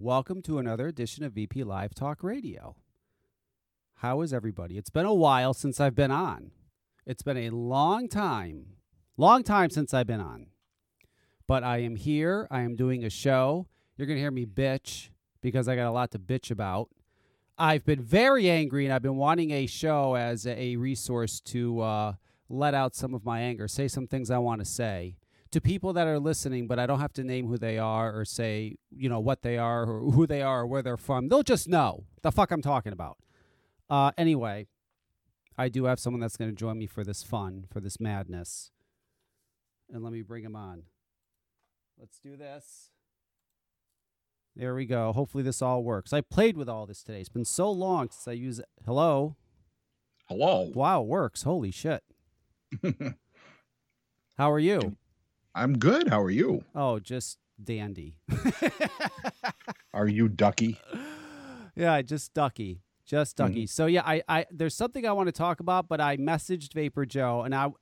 Welcome to another edition of VP Live Talk Radio. How is everybody? It's been a while since I've been on. It's been a long time since I've been on. But I am here. I am doing a show. You're going to hear me bitch because I got a lot to bitch about. I've been very angry, and I've been wanting a show as a resource to let out some of my anger, say some things I want to say to people that are listening, but I don't have to name who they are or say, you know, what they are or who they are or where they're from. They'll just know the fuck I'm talking about. Anyway, I do have someone that's going to join me for this fun, for this madness. And let me bring him on. Let's do this. There we go. Hopefully this all works. I played with all this today. It's been so long since I use it. Hello. Hello. Wow, it works. Holy shit. How are you? I'm good. How are you? Oh, just dandy. Are you Ducky? Yeah, just Ducky. Just Ducky. Mm-hmm. So yeah, I there's something I want to talk about, but I messaged Vapor Joe, and I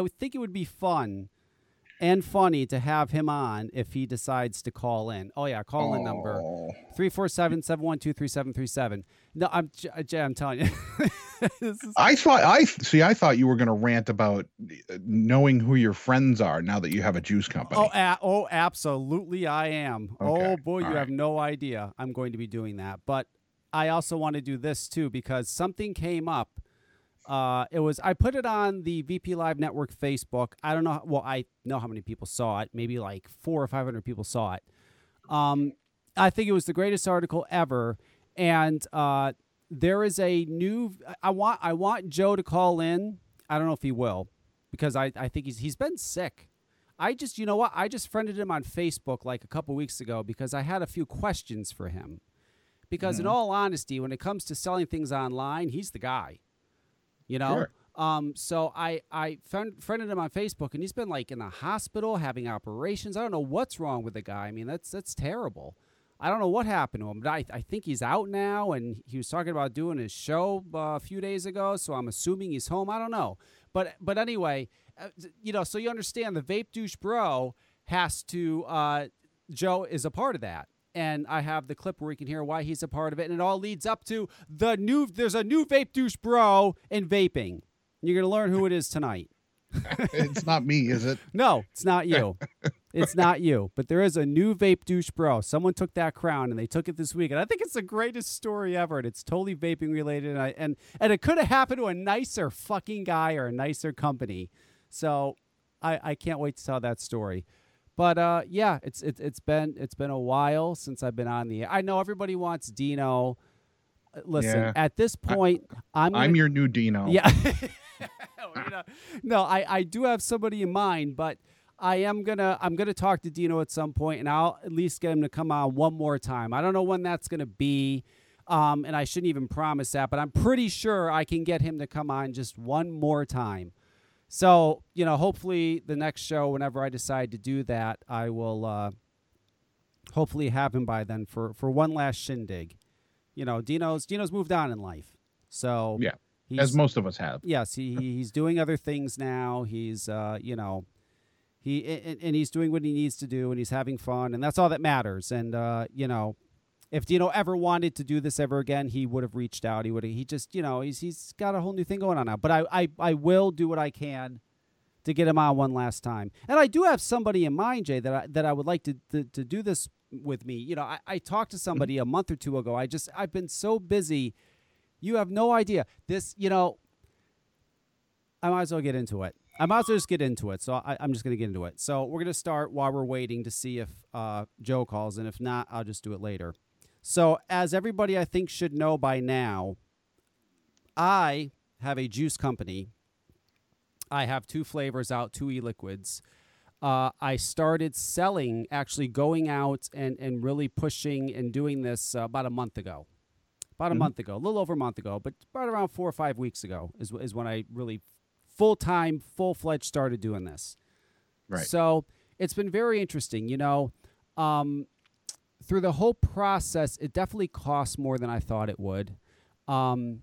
would think it would be fun and funny to have him on if he decides to call in. Oh yeah, call in number 347-712-3737. No, I'm telling you. I thought you were going to rant about knowing who your friends are now that you have a juice company. Oh, absolutely I am. Okay. Oh boy, you have no idea I'm going to be doing that. But I also want to do this too, because something came up. I put it on the VP Live Network Facebook. I don't know. Well, I know how many people saw it. Maybe like 400 or 500 people saw it. I think it was the greatest article ever. And there is a new. I want Joe to call in. I don't know if he will, because I think he's been sick. I just friended him on Facebook like a couple weeks ago because I had a few questions for him. Because in all honesty, when it comes to selling things online, he's the guy. You know, sure. So I friended him on Facebook, and he's been like in the hospital having operations. I don't know what's wrong with the guy. I mean, that's terrible. I don't know what happened to him, but I think he's out now, and he was talking about doing his show a few days ago. So I'm assuming he's home. I don't know. But anyway, you know, so you understand the Vape Douche Bro has to Joe is a part of that. And I have the clip where you can hear why he's a part of it. And it all leads up to the new. There's a new Vape Douche Bro in vaping. You're going to learn who it is tonight. It's not me, is it? No, it's not you. It's not you. But there is a new Vape Douche Bro. Someone took that crown, and they took it this week. And I think it's the greatest story ever. And it's totally vaping related. And and it could have happened to a nicer fucking guy or a nicer company. So I can't wait to tell that story. But yeah, it's been a while since I've been on the air. I know everybody wants Dino. Listen, yeah. At this point, I'm your new Dino. Yeah. No, I do have somebody in mind, but I'm gonna talk to Dino at some point, and I'll at least get him to come on one more time. I don't know when that's gonna be, and I shouldn't even promise that, but I'm pretty sure I can get him to come on just one more time. So, you know, hopefully the next show, whenever I decide to do that, I will hopefully have him by then for one last shindig. You know, Dino's moved on in life. So, yeah, as most of us have. Yes, he's doing other things now. He's, you know, and he's doing what he needs to do, and he's having fun. And that's all that matters. And, you know, if Dino ever wanted to do this ever again, he would have reached out. He would have, he just, you know, he's got a whole new thing going on now. But I will do what I can to get him on one last time. And I do have somebody in mind, Jay, that I would like to do this with me. You know, I talked to somebody a month or two ago. I've been so busy. You have no idea. This, you know, I might as well get into it. So I'm just going to get into it. So we're going to start while we're waiting to see if Joe calls. And if not, I'll just do it later. So as everybody I think should know by now, I have a juice company. I have two flavors out, two e-liquids. I started selling, actually going out and really pushing and doing this about a month ago. A little over a month ago, but right around 4 or 5 weeks ago is when I really full-time, full-fledged started doing this. Right. So it's been very interesting, you know. Through the whole process, it definitely cost more than I thought it would. And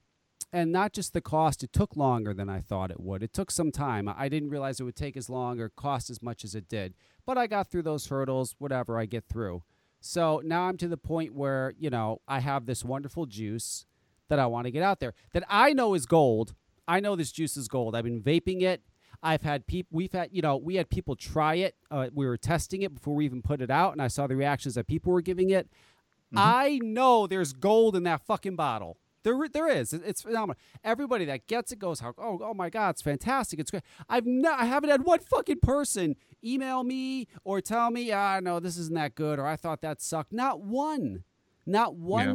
not just the cost, it took longer than I thought it would. It took some time. I didn't realize it would take as long or cost as much as it did. But I got through those hurdles, whatever I get through. So now I'm to the point where, you know, I have this wonderful juice that I want to get out there that I know is gold. I know this juice is gold. I've been vaping it. I've had people, we've had, you know, we had people try it. We were testing it before we even put it out, and I saw the reactions that people were giving it. Mm-hmm. I know there's gold in that fucking bottle. There is. It's phenomenal. Everybody that gets it goes, oh my God, it's fantastic. It's great. I haven't had one fucking person email me or tell me, no, this isn't that good, or I thought that sucked. Not one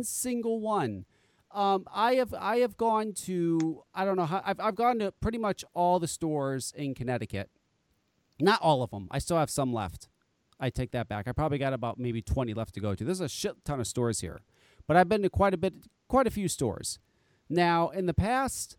single one. I have gone to, I don't know how, I've gone to pretty much all the stores in Connecticut. Not all of them. I still have some left. I take that back. I probably got about maybe 20 left to go to. There's a shit ton of stores here. But I've been to quite a few stores. Now, in the past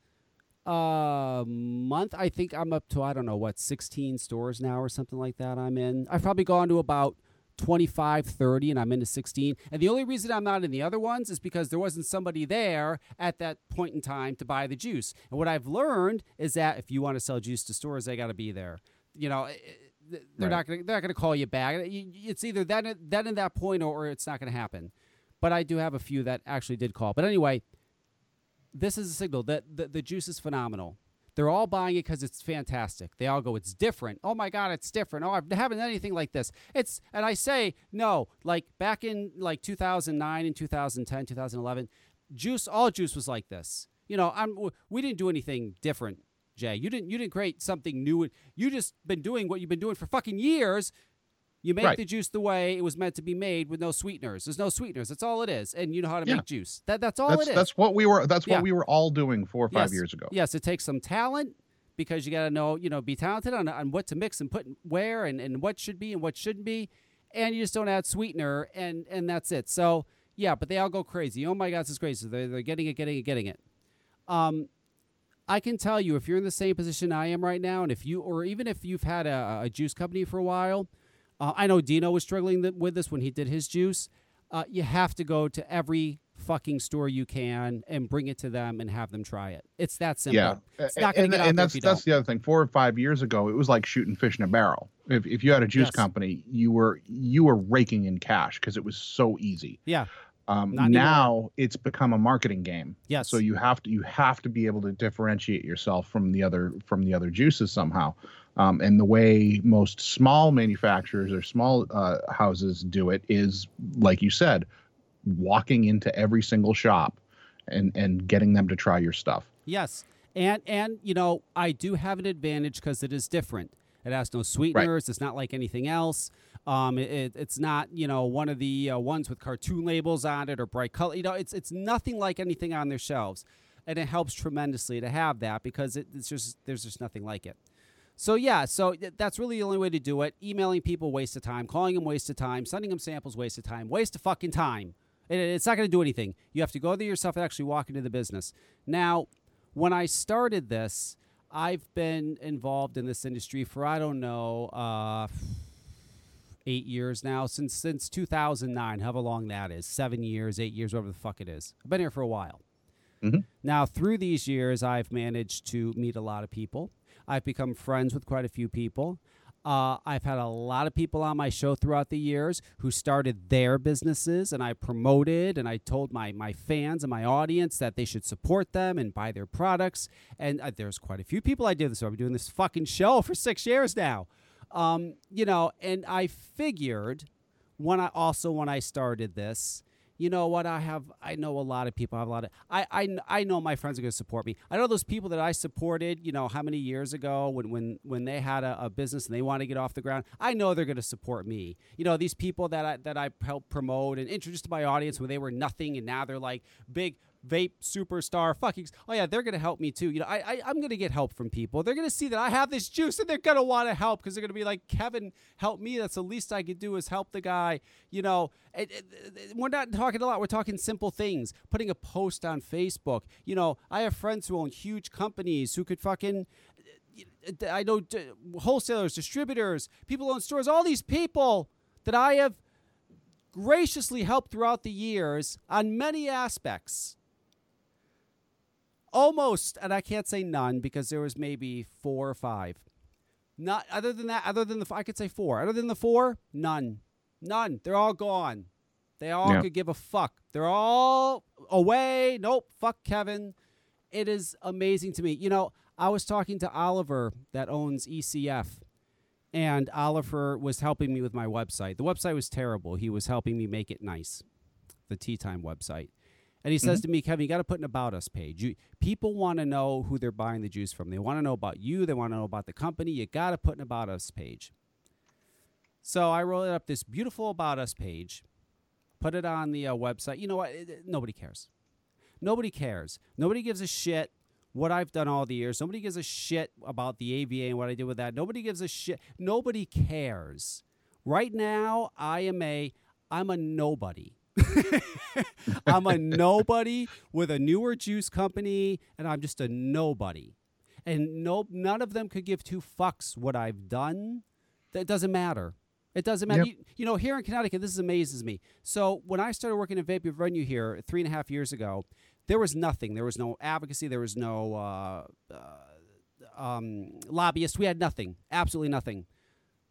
month, I think I'm up to, 16 stores now or something like that I'm in. I've probably gone to about 25, 30, and I'm into 16. And the only reason I'm not in the other ones is because there wasn't somebody there at that point in time to buy the juice. And what I've learned is that if you want to sell juice to stores, they got to be there. You know, they're not going to call you back. It's either that and that point or it's not going to happen. But I do have a few that actually did call. But anyway, this is a signal that the juice is phenomenal. They're all buying it because it's fantastic. They all go, it's different. Oh, my God, it's different. Oh, I haven't done anything like this. And I say, no, like back in like 2009 and 2010, 2011, all juice was like this. You know, we didn't do anything different, Jay. You didn't create something new. You just been doing what you've been doing for fucking years. You make the juice the way it was meant to be made with no sweeteners. There's no sweeteners. That's all it is. And you know how to make juice. That's all it is. That's what we were all doing 4 or 5 years ago. Yes, it takes some talent because you got to know, you know, be talented on what to mix and put where and what should be and what shouldn't be. And you just don't add sweetener and that's it. So, yeah, but they all go crazy. Oh, my God, this is crazy. They're getting it. I can tell you if you're in the same position I am right now, and even if you've had a juice company for a while, I know Dino was struggling with this when he did his juice. You have to go to every fucking store you can and bring it to them and have them try it. It's that simple. Yeah. It's not going to get out there if you don't. And that's the other thing. 4 or 5 years ago, it was like shooting fish in a barrel. If you had a juice company, you were raking in cash because it was so easy. Yeah. Now it's become a marketing game. Yes. So you have to be able to differentiate yourself from the other juices somehow. And the way most small manufacturers or small houses do it is, like you said, walking into every single shop and getting them to try your stuff. Yes. And you know, I do have an advantage because it is different. It has no sweeteners. Right. It's not like anything else. It's not, you know, one of the ones with cartoon labels on it or bright color. You know, it's nothing like anything on their shelves. And it helps tremendously to have that because there's just nothing like it. So, yeah, so that's really the only way to do it. Emailing people, waste of time. Calling them, waste of time. Sending them samples, waste of time. Waste of fucking time. It's not going to do anything. You have to go there yourself and actually walk into the business. Now, when I started this, I've been involved in this industry for, 8 years now, since 2009, however long that is, 7 years, 8 years, whatever the fuck it is. I've been here for a while. Mm-hmm. Now, through these years, I've managed to meet a lot of people. I've become friends with quite a few people. I've had a lot of people on my show throughout the years who started their businesses, and I promoted, and I told my fans and my audience that they should support them and buy their products. And there's quite a few people I did this with. I've been doing this fucking show for 6 years now. You know, and I figured when I started this, you know what, I know a lot of people. I know my friends are going to support me. I know those people that I supported, you know, how many years ago when they had a business and they want to get off the ground, I know they're going to support me. You know, these people that I helped promote and introduce to my audience when they were nothing and now they're like big vape superstar fucking. Oh yeah, they're going to help me too. You know, I'm going to get help from people. They're going to see that I have this juice and they're going to want to help because they're going to be like, Kevin, help me. That's the least I could do is help the guy. You know, we're not talking a lot. We're talking simple things. Putting a post on Facebook. You know, I have friends who own huge companies who could fucking. I know wholesalers, distributors, people who own stores. All these people that I have graciously helped throughout the years on many aspects. Almost, and I can't say none because there was maybe 4 or 5. Not other than that, I could say 4. Other than the 4, none. They're all gone. They all could give a fuck. They're all away. Nope, fuck Kevin. It is amazing to me. You know, I was talking to Oliver that owns ECF, and Oliver was helping me with my website. The website was terrible. He was helping me make it nice, the Tea Time website. And he says to me, Kevin, you got to put an About Us page. People want to know who they're buying the juice from. They want to know about you. They want to know about the company. You got to put an About Us page. So I rolled up this beautiful About Us page, put it on the website. You know what? Nobody cares. Nobody cares. Nobody gives a shit what I've done all the years. Nobody gives a shit about the ABA and what I did with that. Nobody gives a shit. Nobody cares. Right now, I'm a nobody. I'm a nobody with a newer juice company, and I'm just a nobody. And none of them could give two fucks what I've done. That doesn't matter. It doesn't matter. Yep. You know, here in Connecticut, this amazes me. So when I started working at Vapor Venue here 3.5 years ago, there was nothing. There was no advocacy. There was no lobbyists. We had nothing, absolutely nothing.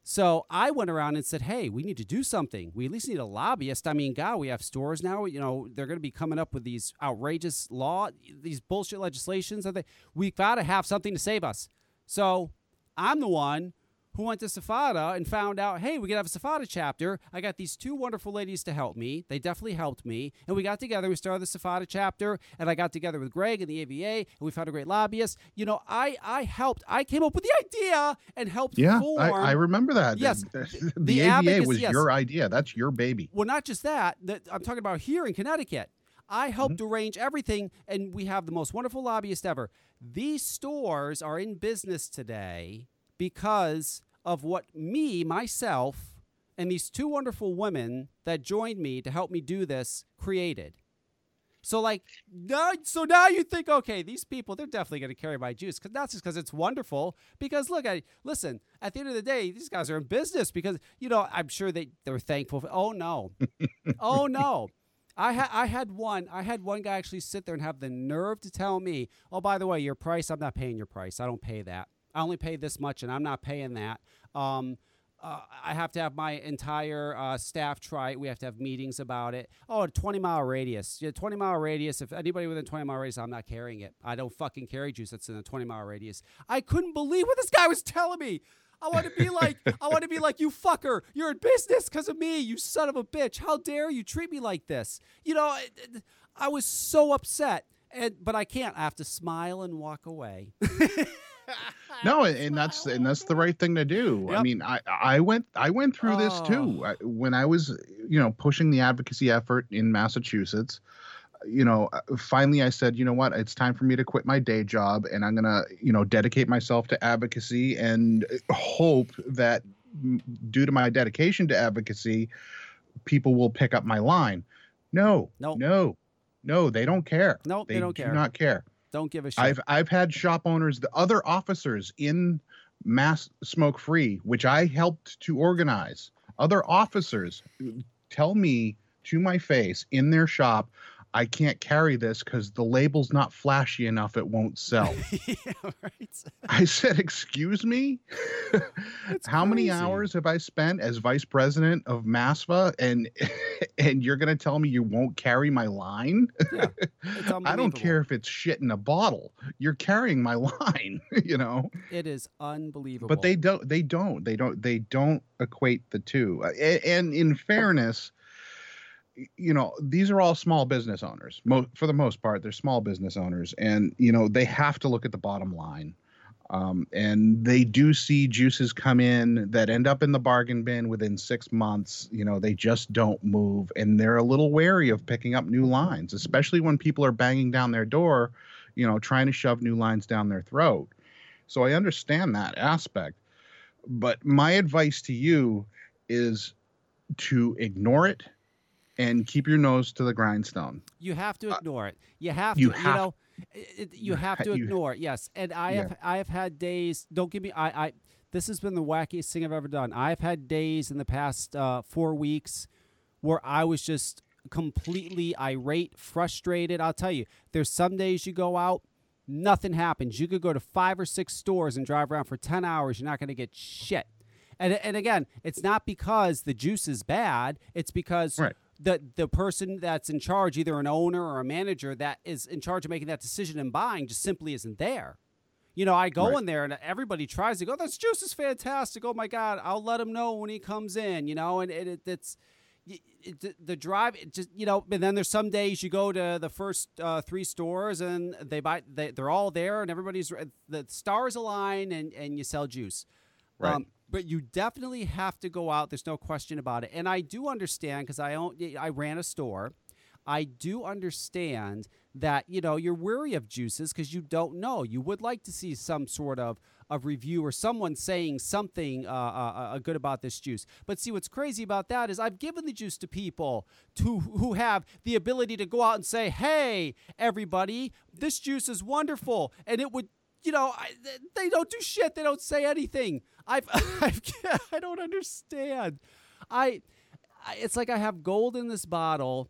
So I went around and said, hey, we need to do something. We at least need a lobbyist. I mean, God, we have stores now. You know, they're going to be coming up with these outrageous law, these bullshit legislations. We got to have something to save us. So I'm the one who went to Safada and found out, hey, we could have a Safada chapter. I got these two wonderful ladies to help me. They definitely helped me. And we got together. We started the Safada chapter. And I got together with Greg and the ABA. And we found a great lobbyist. You know, I helped. I came up with the idea and helped form. I remember that. Yes. The ABA was your idea. That's your baby. Well, not just that. I'm talking about here in Connecticut. I helped arrange everything. And we have the most wonderful lobbyist ever. These stores are in business today because of what myself, and these two wonderful women that joined me to help me do this created. So like, now you think, okay, these people, they're definitely going to carry my juice. Cause not just because it's wonderful, because look, listen, at the end of the day, these guys are in business because, you know, I'm sure they're thankful. Oh no. Oh no. I had one guy actually sit there and have the nerve to tell me, oh, by the way, your price, I'm not paying your price. I don't pay that. I only pay this much, and I'm not paying that. I have to have my entire staff try it. We have to have meetings about it. Oh, a 20-mile radius. Yeah, 20-mile radius. If anybody within 20-mile radius, I'm not carrying it. I don't fucking carry juice that's in a 20-mile radius. I couldn't believe what this guy was telling me. I want to be like, you fucker. You're in business because of me, you son of a bitch. How dare you treat me like this? You know, I was so upset, but I can't. I have to smile and walk away. No, and that's the right thing to do. Yep. I mean, I went through this too when I was, you know, pushing the advocacy effort in Massachusetts. You know, finally I said, you know what, it's time for me to quit my day job, and I'm gonna, you know, dedicate myself to advocacy and hope that due to my dedication to advocacy, people will pick up my line. No, they don't care. No, they don't care. They do not care. Don't give a shit. I've had shop owners, the other officers in Mass Smoke Free, which I helped to organize, other officers tell me to my face in their shop, I can't carry this because the label's not flashy enough. It won't sell. Yeah, right. I said, excuse me? How crazy. Many hours have I spent as vice president of MASFA and you're going to tell me you won't carry my line? Yeah, I don't care if it's shit in a bottle. You're carrying my line, you know? It is unbelievable. But they don't equate the two. And in fairness, you know, these are all small business owners. For the most part, they're small business owners. And, you know, they have to look at the bottom line. And they do see juices come in that end up in the bargain bin within 6 months. You know, they just don't move. And they're a little wary of picking up new lines, especially when people are banging down their door, you know, trying to shove new lines down their throat. So I understand that aspect. But my advice to you is to ignore it. And keep your nose to the grindstone. You have to ignore it. You have to ignore it. Yes, and I have had days. Don't give me. This has been the wackiest thing I've ever done. I've had days in the past 4 weeks where I was just completely irate, frustrated. I'll tell you, there's some days you go out, nothing happens. You could go to 5 or 6 stores and drive around for 10 hours. You're not going to get shit. And again, it's not because the juice is bad. It's because the person that's in charge, either an owner or a manager that is in charge of making that decision and buying, just simply isn't there. You know, I go in there and everybody tries to go, this juice is fantastic. Oh, my God. I'll let him know when he comes in, you know, and the drive, it just, you know, and then there's some days you go to the first three stores and they're all there and everybody's, the stars align and you sell juice. Right. But you definitely have to go out. There's no question about it. And I do understand because I ran a store. I do understand that, you know, you're wary of juices because you don't know. You would like to see some sort of review or someone saying something good about this juice. But see, what's crazy about that is I've given the juice to people who have the ability to go out and say, hey, everybody, this juice is wonderful. And it would, you know, they don't do shit. They don't say anything. I don't understand. It's like I have gold in this bottle.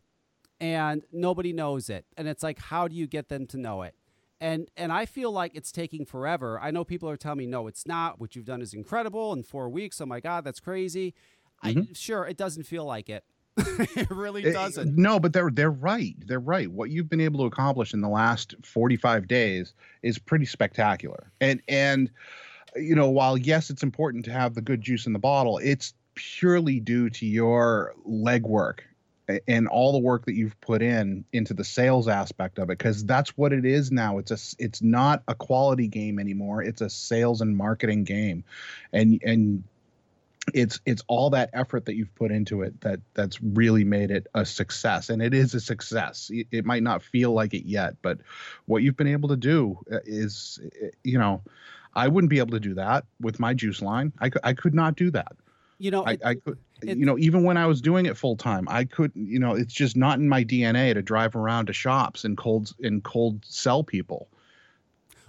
And nobody knows it. And it's like, how do you get them to know it? And I feel like it's taking forever. I know people are telling me, no, it's not. What you've done is incredible in 4 weeks. Oh, my God, that's crazy. Mm-hmm. Sure, it doesn't feel like it. It really doesn't. No, but they're right. They're right. What you've been able to accomplish in the last 45 days is pretty spectacular. And you know, while, yes, it's important to have the good juice in the bottle, it's purely due to your legwork and all the work that you've put into the sales aspect of it, because that's what it is now. It's not a quality game anymore. It's a sales and marketing game, and it's all that effort that you've put into it that's really made it a success. And it is a success. It might not feel like it yet, but what you've been able to do is, you know, I wouldn't be able to do that with my juice line. I could not do that. You know, I could, even when I was doing it full time, I couldn't, you know, it's just not in my DNA to drive around to shops and cold sell people.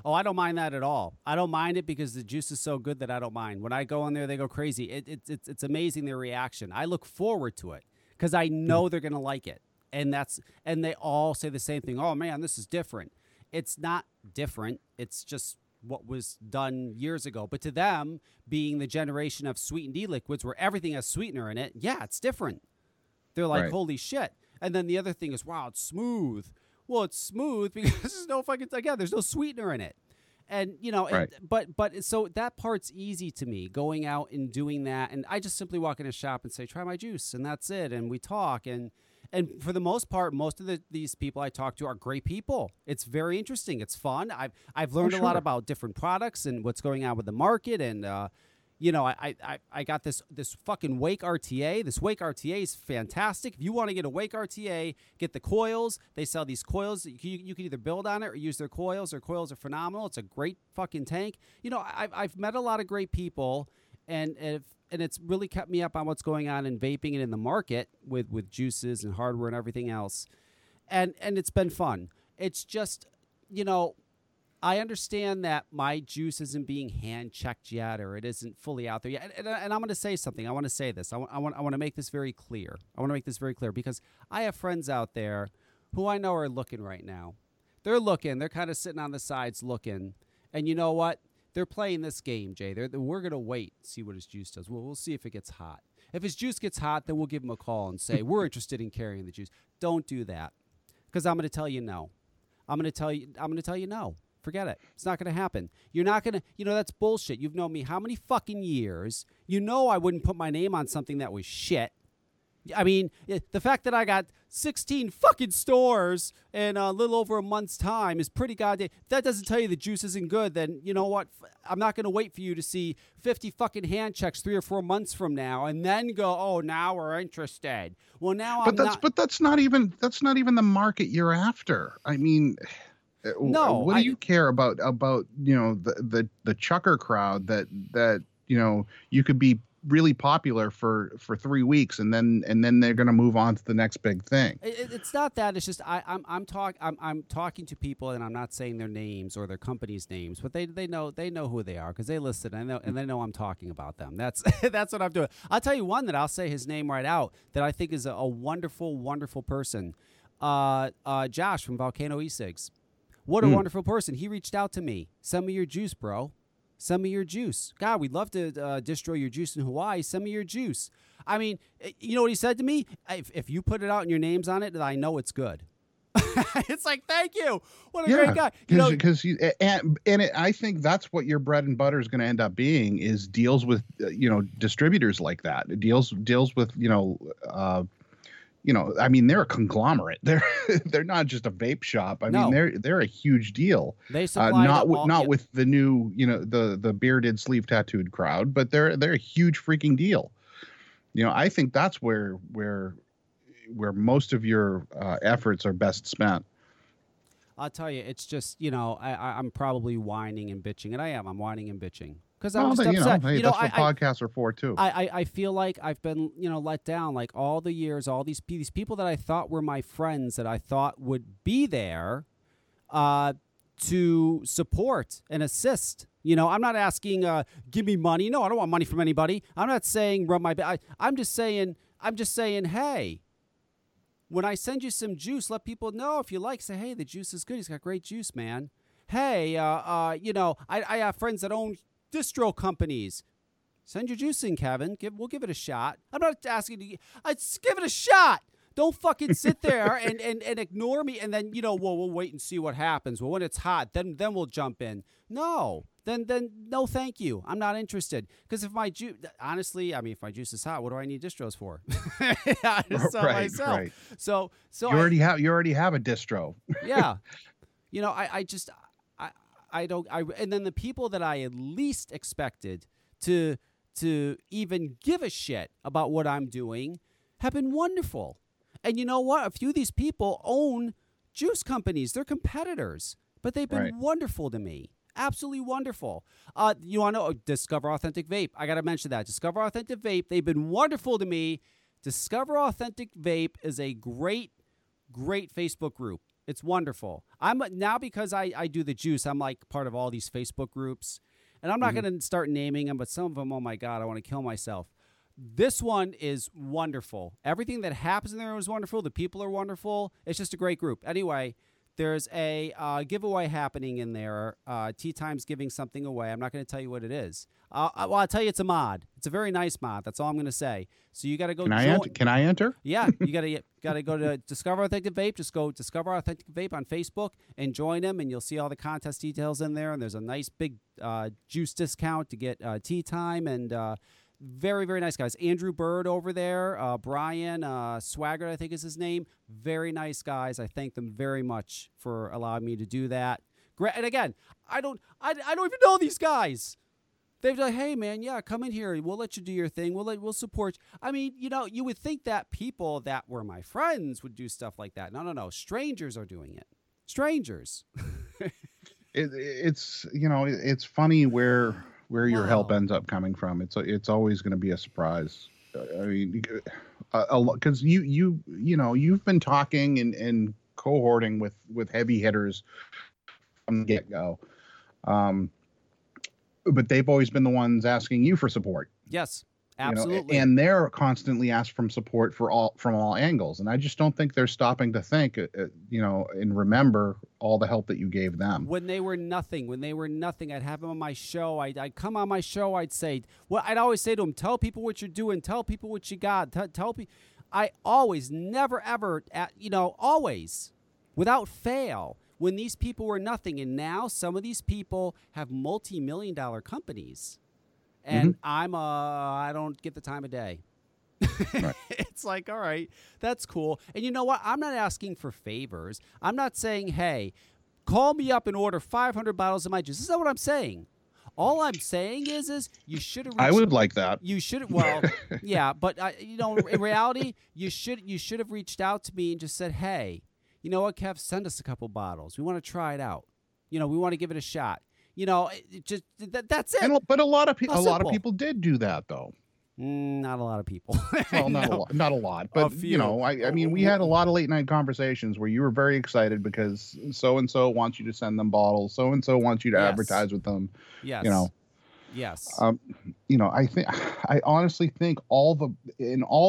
Oh, I don't mind that at all. I don't mind it because the juice is so good that I don't mind. When I go in there, they go crazy. It's amazing, their reaction. I look forward to it because I know they're going to like it. And they all say the same thing. Oh, man, this is different. It's not different. It's just what was done years ago. But to them, being the generation of sweetened e-liquids where everything has sweetener in it, yeah, it's different. They're like, holy shit. And then the other thing is, wow, it's smooth. Well, it's smooth because there's no fucking, again, there's no sweetener in it. And, you know, but so that part's easy to me, going out and doing that. And I just simply walk in a shop and say, try my juice. And that's it. And we talk. And for the most part, most of these people I talk to are great people. It's very interesting. It's fun. I've learned a lot about different products and what's going on with the market. And you know, I got this fucking Wake RTA. This Wake RTA is fantastic. If you want to get a Wake RTA, get the coils. They sell these coils. You can either build on it or use their coils. Their coils are phenomenal. It's a great fucking tank. You know, I've met a lot of great people, and it's really kept me up on what's going on in vaping and in the market with juices and hardware and everything else. And it's been fun. It's just, you know, I understand that my juice isn't being hand-checked yet, or it isn't fully out there yet. And I'm going to say something. I want to say this. I want to make this very clear. I want to make this very clear because I have friends out there who I know are looking right now. They're looking. They're kind of sitting on the sides looking. And you know what? They're playing this game, Jay. We're going to wait and see what his juice does. We'll see if it gets hot. If his juice gets hot, then we'll give him a call and say, we're interested in carrying the juice. Don't do that, because I'm going to tell you no. I'm going to tell you no. Forget it. It's not going to happen. You're not going to, you know, that's bullshit. You've known me how many fucking years? You know I wouldn't put my name on something that was shit. I mean, the fact that I got 16 fucking stores in a little over a month's time is pretty goddamn. If that doesn't tell you the juice isn't good, then you know what? I'm not going to wait for you to see 50 fucking hand checks 3 or 4 months from now and then go, oh, now we're interested. Well, now that's not even the market you're after. I mean, no. What do you care about you know, the chucker crowd that you know, you could be really popular for 3 weeks and then they're going to move on to the next big thing. It's not that. It's just I'm talking to people, and I'm not saying their names or their company's names, but they know who they are because they listen. They know I'm talking about them. That's that's what I'm doing. I'll tell you one that I'll say his name right out that I think is a wonderful, wonderful person. Josh from Volcano E-Cigs. What a wonderful person. He reached out to me. Send me your juice, bro. some of your juice. God, we'd love to distro your juice in Hawaii. Some of your juice. I mean, you know what he said to me? If you put it out and your name's on it, I know it's good. It's like, thank you. What a great guy. Because you know, I think that's what your bread and butter is going to end up being, is deals with, you know, distributors like that. It deals with, you know, I mean, they're a conglomerate. They're not just a vape shop. I mean, they're a huge deal. They supply not with the new, you know, the bearded, sleeve tattooed crowd, but they're a huge freaking deal. You know, I think that's where most of your efforts are best spent. I'll tell you, it's just, you know, I'm probably whining and bitching, and I am. I'm whining and bitching. Because I'm just upset. Hey, that's what podcasts are for, too. I feel like I've been, you know, let down. Like, all the years, all these people that I thought were my friends, that I thought would be there to support and assist. You know, I'm not asking, give me money. No, I don't want money from anybody. I'm not saying rub my back. I'm just saying, hey, when I send you some juice, let people know if you like. Say, hey, the juice is good. He's got great juice, man. Hey, you know, I have friends that own distro companies. Send your juice in, Kevin. We'll give it a shot. I'm not asking you. Give it a shot. Don't fucking sit there and ignore me. And then, you know, we'll wait and see what happens. Well, when it's hot, then we'll jump in. No. Then no, thank you. I'm not interested. Because if my juice, honestly, I mean, if my juice is hot, what do I need distros for? I just sell myself. Right. So you already have a distro. Yeah. You know, I just don't, and then the people that I at least expected to even give a shit about what I'm doing have been wonderful. And you know what? A few of these people own juice companies. They're competitors, but they've been wonderful to me. Absolutely wonderful. You want to know Discover Authentic Vape? I got to mention that. Discover Authentic Vape, they've been wonderful to me. Discover Authentic Vape is a great, great Facebook group. It's wonderful. I'm now, because I do the juice, I'm like part of all these Facebook groups. And I'm not going to start naming them, but some of them, oh my God, I want to kill myself. This one is wonderful. Everything that happens in there is wonderful. The people are wonderful. It's just a great group. Anyway, there's a giveaway happening in there. Tea Time's giving something away. I'm not going to tell you what it is. Well, I'll tell you, it's a mod. It's a very nice mod. That's all I'm going to say. So you got to go. Can I enter? Yeah, you got to go to Discover Authentic Vape. Just go Discover Authentic Vape on Facebook and join them, and you'll see all the contest details in there. And there's a nice big juice discount to get Tea Time and. Very, very nice guys. Andrew Bird over there, Brian Swaggart, I think is his name. Very nice guys. I thank them very much for allowing me to do that. And again, I don't even know these guys. They've like, hey man, yeah, come in here. We'll let you do your thing. We'll support you. I mean, you know, you would think that people that were my friends would do stuff like that. No. Strangers are doing it. Strangers. It's you know, it's funny where your help ends up coming from. It's always going to be a surprise. I mean, because you know, you've been talking and cohorting with heavy hitters from the get-go, but they've always been the ones asking you for support. Yes, absolutely. You know, and they're constantly asked for support from all angles, and I just don't think they're stopping to think, you know, and remember all the help that you gave them. When they were nothing, I'd have them on my show. I'd come on my show. I'd say, well, I'd always say to them, tell people what you're doing. Tell people what you got. Tell people. I always, never, ever, you know, always, without fail, when these people were nothing. And now some of these people have multi-million-dollar companies. And I don't get the time of day. Right. It's like, all right, that's cool. And you know what? I'm not asking for favors. I'm not saying, hey, call me up and order 500 bottles of my juice. This is not what I'm saying. All I'm saying is you should have. I would like that. You should. Well, yeah, but you know, in reality, you should have reached out to me and just said, hey, you know what, Kev, send us a couple bottles. We want to try it out. You know, we want to give it a shot. You know, it just that's it. But a lot of people did do that though. Not a lot of people. Well, not a lot, but you know, I mean, we had a lot of late night conversations where you were very excited because so and so wants you to send them bottles, so and so wants you to advertise with them. Yes. You know. Yes. You know, I honestly think all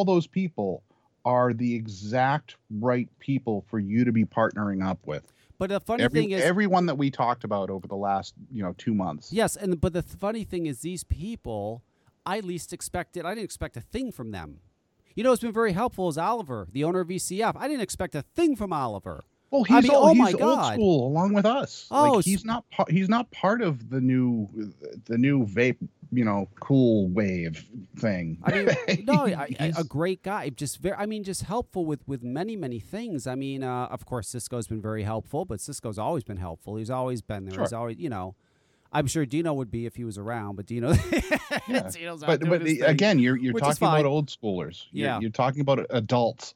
those people are the exact right people for you to be partnering up with. But the funny thing is, everyone that we talked about over the last 2 months. Yes, but the funny thing is, these people, I least expected. I didn't expect a thing from them. Who's been very helpful is Oliver, the owner of ECF. I didn't expect a thing from Oliver. Well, he's, he's old school, along with us. Oh, like, he's not part of the new vape, cool wave thing. I mean, no, a great guy. Just very, just helpful with many, many things. I mean, of course, Cisco's been very helpful, but Cisco's always been helpful. He's always been there. Sure. He's always, I'm sure Dino would be if he was around, but Dino. Yeah. Again, you're talking about old schoolers. Yeah. You're talking about adults.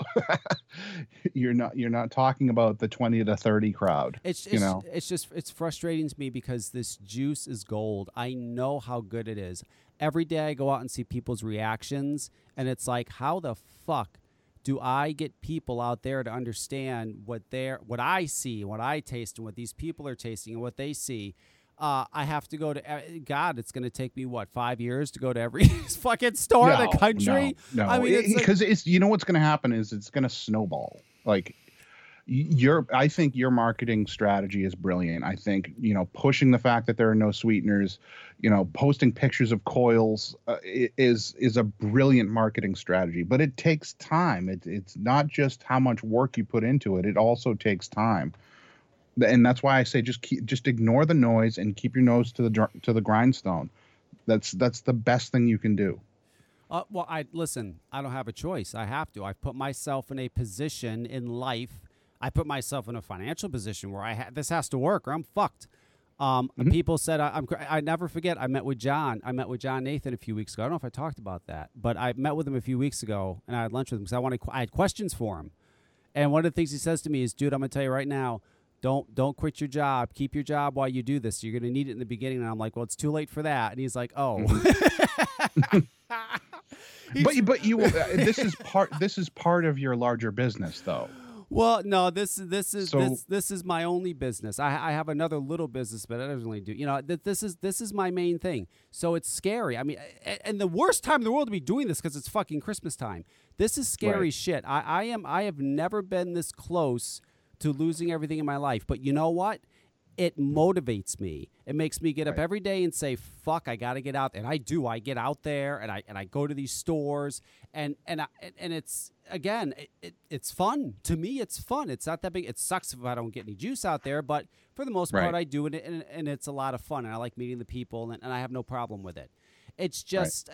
You're not talking about the 20 to 30 crowd. It's frustrating to me because this juice is gold. I know how good it is. Every day I go out and see people's reactions, and it's like, how the fuck do I get people out there to understand what I see, what I taste, and what these people are tasting and what they see? I have to go to God. It's going to take me 5 years to go to every fucking store in the country. No. I mean, because it's what's going to happen is it's going to snowball. Like I think your marketing strategy is brilliant. I think pushing the fact that there are no sweeteners, posting pictures of coils is a brilliant marketing strategy. But it takes time. It's not just how much work you put into it. It also takes time. And that's why I say just ignore the noise and keep your nose to the grindstone. That's the best thing you can do. I don't have a choice. I have to. I've put myself in a position in life. I put myself in a financial position where this has to work or I'm fucked. Mm-hmm. People said I never forget. I met with John Nathan a few weeks ago. I don't know if I talked about that, but I met with him a few weeks ago and I had lunch with him because I had questions for him. And one of the things he says to me is, dude, I'm going to tell you right now, Don't quit your job. Keep your job while you do this. You're going to need it in the beginning. And I'm like, well, it's too late for that. And he's like, oh. This is part of your larger business, though. Well, no, this is my only business. I have another little business, but I don't really do. This is my main thing. So it's scary. I mean, and the worst time in the world to be doing this because it's fucking Christmas time. This is scary shit. I have never been this close to losing everything in my life. But you know what? It motivates me. It makes me get up every day and say, fuck, I got to get out. And I do. I get out there and I go to these stores. And it's, again, it's fun. To me, it's fun. It's not that big. It sucks if I don't get any juice out there. But for the most part, I do. And it's a lot of fun. And I like meeting the people. And I have no problem with it. It's just...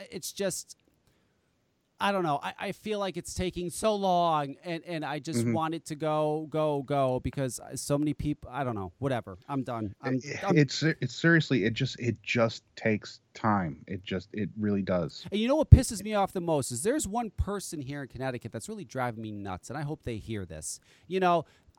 I don't know. I feel like it's taking so long, and I just want it to go because so many people. I don't know. Whatever. I'm done. It's seriously. It just takes time. It really does. And you know what pisses me off the most is there's one person here in Connecticut that's really driving me nuts, and I hope they hear this.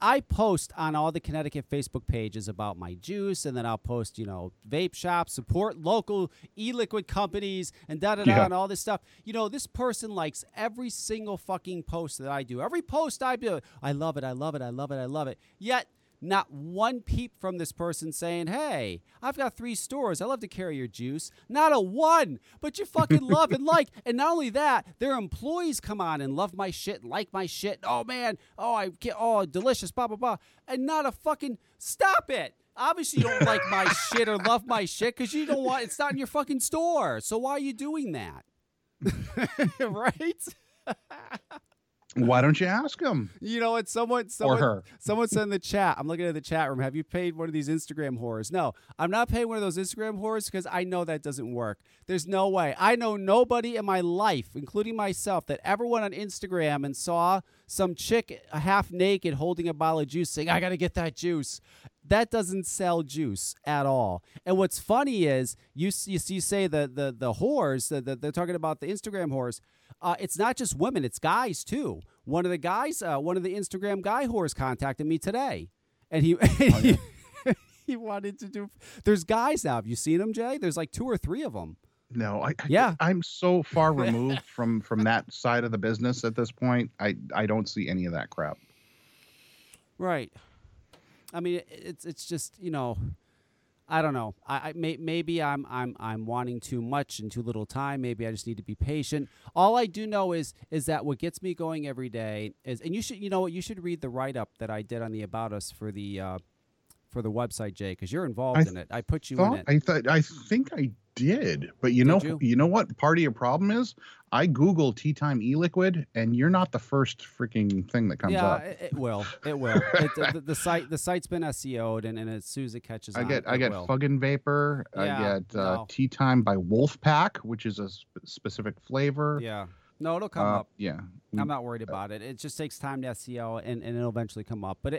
I post on all the Connecticut Facebook pages about my juice, and then I'll post, vape shops, support local e-liquid companies, and and all this stuff. This person likes every single fucking post that I do. Every post I do, I love it, I love it, I love it, I love it. Yet, not one peep from this person saying, hey, I've got 3 stores. I love to carry your juice. Not a one, but you fucking love and like. And not only that, their employees come on and love my shit and like my shit. Oh, man. Oh, delicious, blah, blah, blah. And not a fucking, stop it. Obviously, you don't like my shit or love my shit because you don't want, it's not in your fucking store. So why are you doing that? Right? Why don't you ask him? It's someone or her. Someone said in the chat, I'm looking at the chat room, have you paid one of these Instagram whores? No, I'm not paying one of those Instagram whores because I know that doesn't work. There's no way. I know nobody in my life, including myself, that ever went on Instagram and saw some chick half naked holding a bottle of juice saying, I got to get that juice. That doesn't sell juice at all. And what's funny is you say the whores, they're talking about the Instagram whores. It's not just women. It's guys, too. One of the guys, one of the Instagram guy whores contacted me today. And he wanted to do. There's guys now. Have you seen them, Jay? There's like 2 or 3 of them. No, I'm so far removed from that side of the business at this point. I don't see any of that crap. Right. I mean, it's just, I don't know. Maybe I'm wanting too much in too little time. Maybe I just need to be patient. All I do know is that what gets me going every day is, and you should read the write up that I did on the About Us for the for the website, Jay, because you're involved in it. I put you in it. I think I did. But you know what part of your problem is? I Google tea time e-liquid, and you're not the first freaking thing that comes up. Yeah, it will. The site's been SEO'd, and as soon as it catches on, I get Fuggin' Vapor. Yeah, I get Tea Time by Wolfpack, which is a specific flavor. Yeah. No, it'll come up. Yeah. I'm not worried about it. It just takes time to SEO, and it'll eventually come up. But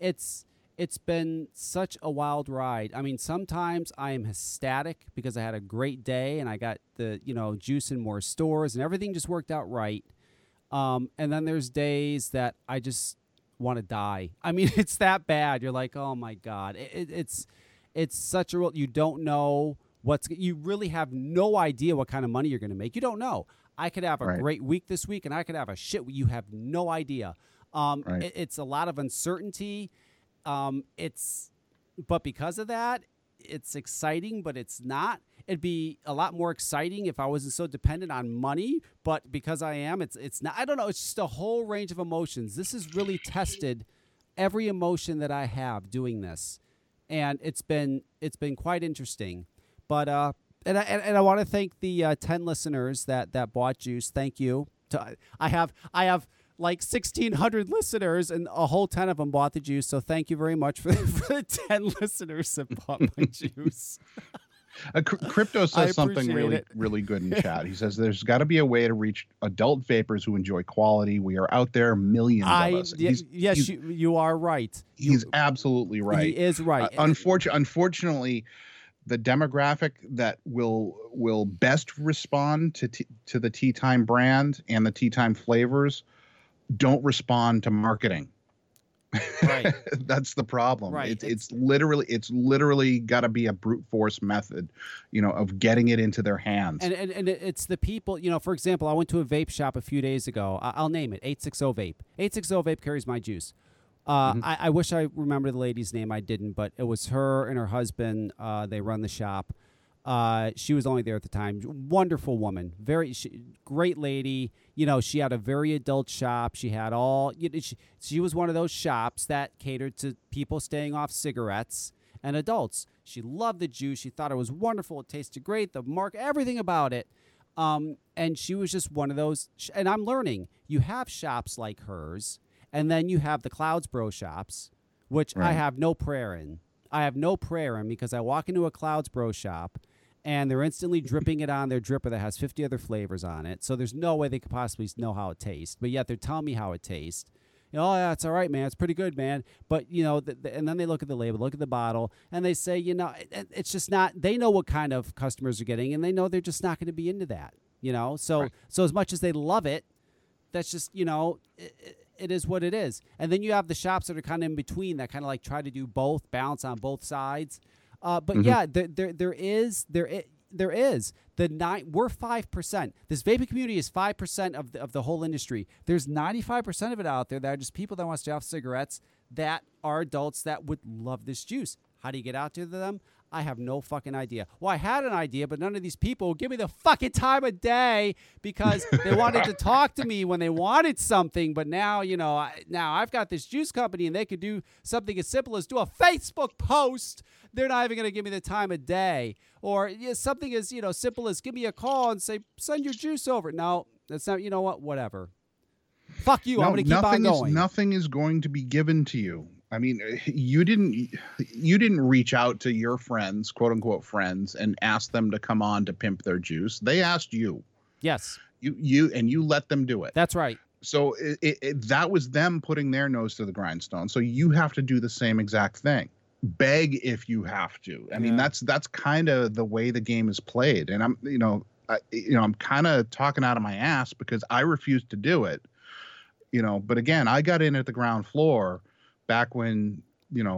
it's been such a wild ride. I mean, sometimes I am ecstatic because I had a great day and I got the, juice in more stores and everything just worked out right. And then there's days that I just want to die. I mean, it's that bad. You're like, oh my God, it's such a, you don't know you really have no idea what kind of money you're going to make. You don't know. I could have a great week this week and I could have a shit. You have no idea. It's a lot of uncertainty. But because of that, it's exciting, but it's not. It'd be a lot more exciting if I wasn't so dependent on money, but because I am, it's not. I don't know. It's just a whole range of emotions. This has really tested every emotion that I have doing this, and it's been quite interesting. But and I want to thank the 10 listeners that bought juice. Thank you. I have. Like 1,600 listeners, and a whole 10 of them bought the juice. So thank you very much for the 10 listeners that bought my juice. Crypto says something really, really good in chat. He says there's got to be a way to reach adult vapors who enjoy quality. We are out there, millions of us. You are right. He's absolutely right. He is right. Unfortunately, the demographic that will best respond to the Tea Time brand and the Tea Time flavors don't respond to marketing. Right. That's the problem. Right. It's literally got to be a brute force method, of getting it into their hands. And it's the people, for example, I went to a vape shop a few days ago. I'll name it 860 Vape. 860 Vape carries my juice. I wish I remember the lady's name. I didn't, but it was her and her husband. They run the shop. She was only there at the time. Wonderful woman, great lady. She had a very adult shop. She had she was one of those shops that catered to people staying off cigarettes and adults. She loved the juice. She thought it was wonderful. It tasted great. The mark, everything about it. And she was just one of those. And I'm learning. You have shops like hers, and then you have the Clouds Bro shops, which I have no prayer in. I have no prayer in because I walk into a Clouds Bro shop, and they're instantly dripping it on their dripper that has 50 other flavors on it. So there's no way they could possibly know how it tastes. But yet they're telling me how it tastes. Oh, yeah, it's all right, man. It's pretty good, man. But, and then they look at the label, look at the bottle, and they say, it's just not – they know what kind of customers are getting, and they know they're just not going to be into that, So as much as they love it, that's just, it is what it is. And then you have the shops that are kind of in between that kind of like try to do both, balance on both sides. But yeah, there is the 9. We're 5%. This vaping community is 5% of the whole industry. There's 95% of it out there that are just people that want to stay off cigarettes that are adults that would love this juice. How do you get out to them? I have no fucking idea. Well, I had an idea, but none of these people will give me the fucking time of day because they wanted to talk to me when they wanted something. But now, now I've got this juice company and they could do something as simple as do a Facebook post. They're not even going to give me the time of day or something as, simple as give me a call and say, send your juice over. No, that's not, whatever. Fuck you. No, I'm going to keep on going. Nothing is going to be given to you. I mean, you didn't reach out to your friends, quote unquote friends, and ask them to come on to pimp their juice. They asked you. Yes. You let them do it. That's right. So that was them putting their nose to the grindstone. So you have to do the same exact thing. Beg if you have to. I mean, that's kind of the way the game is played. And I'm, I'm kind of talking out of my ass because I refuse to do it. But again, I got in at the ground floor. Back when,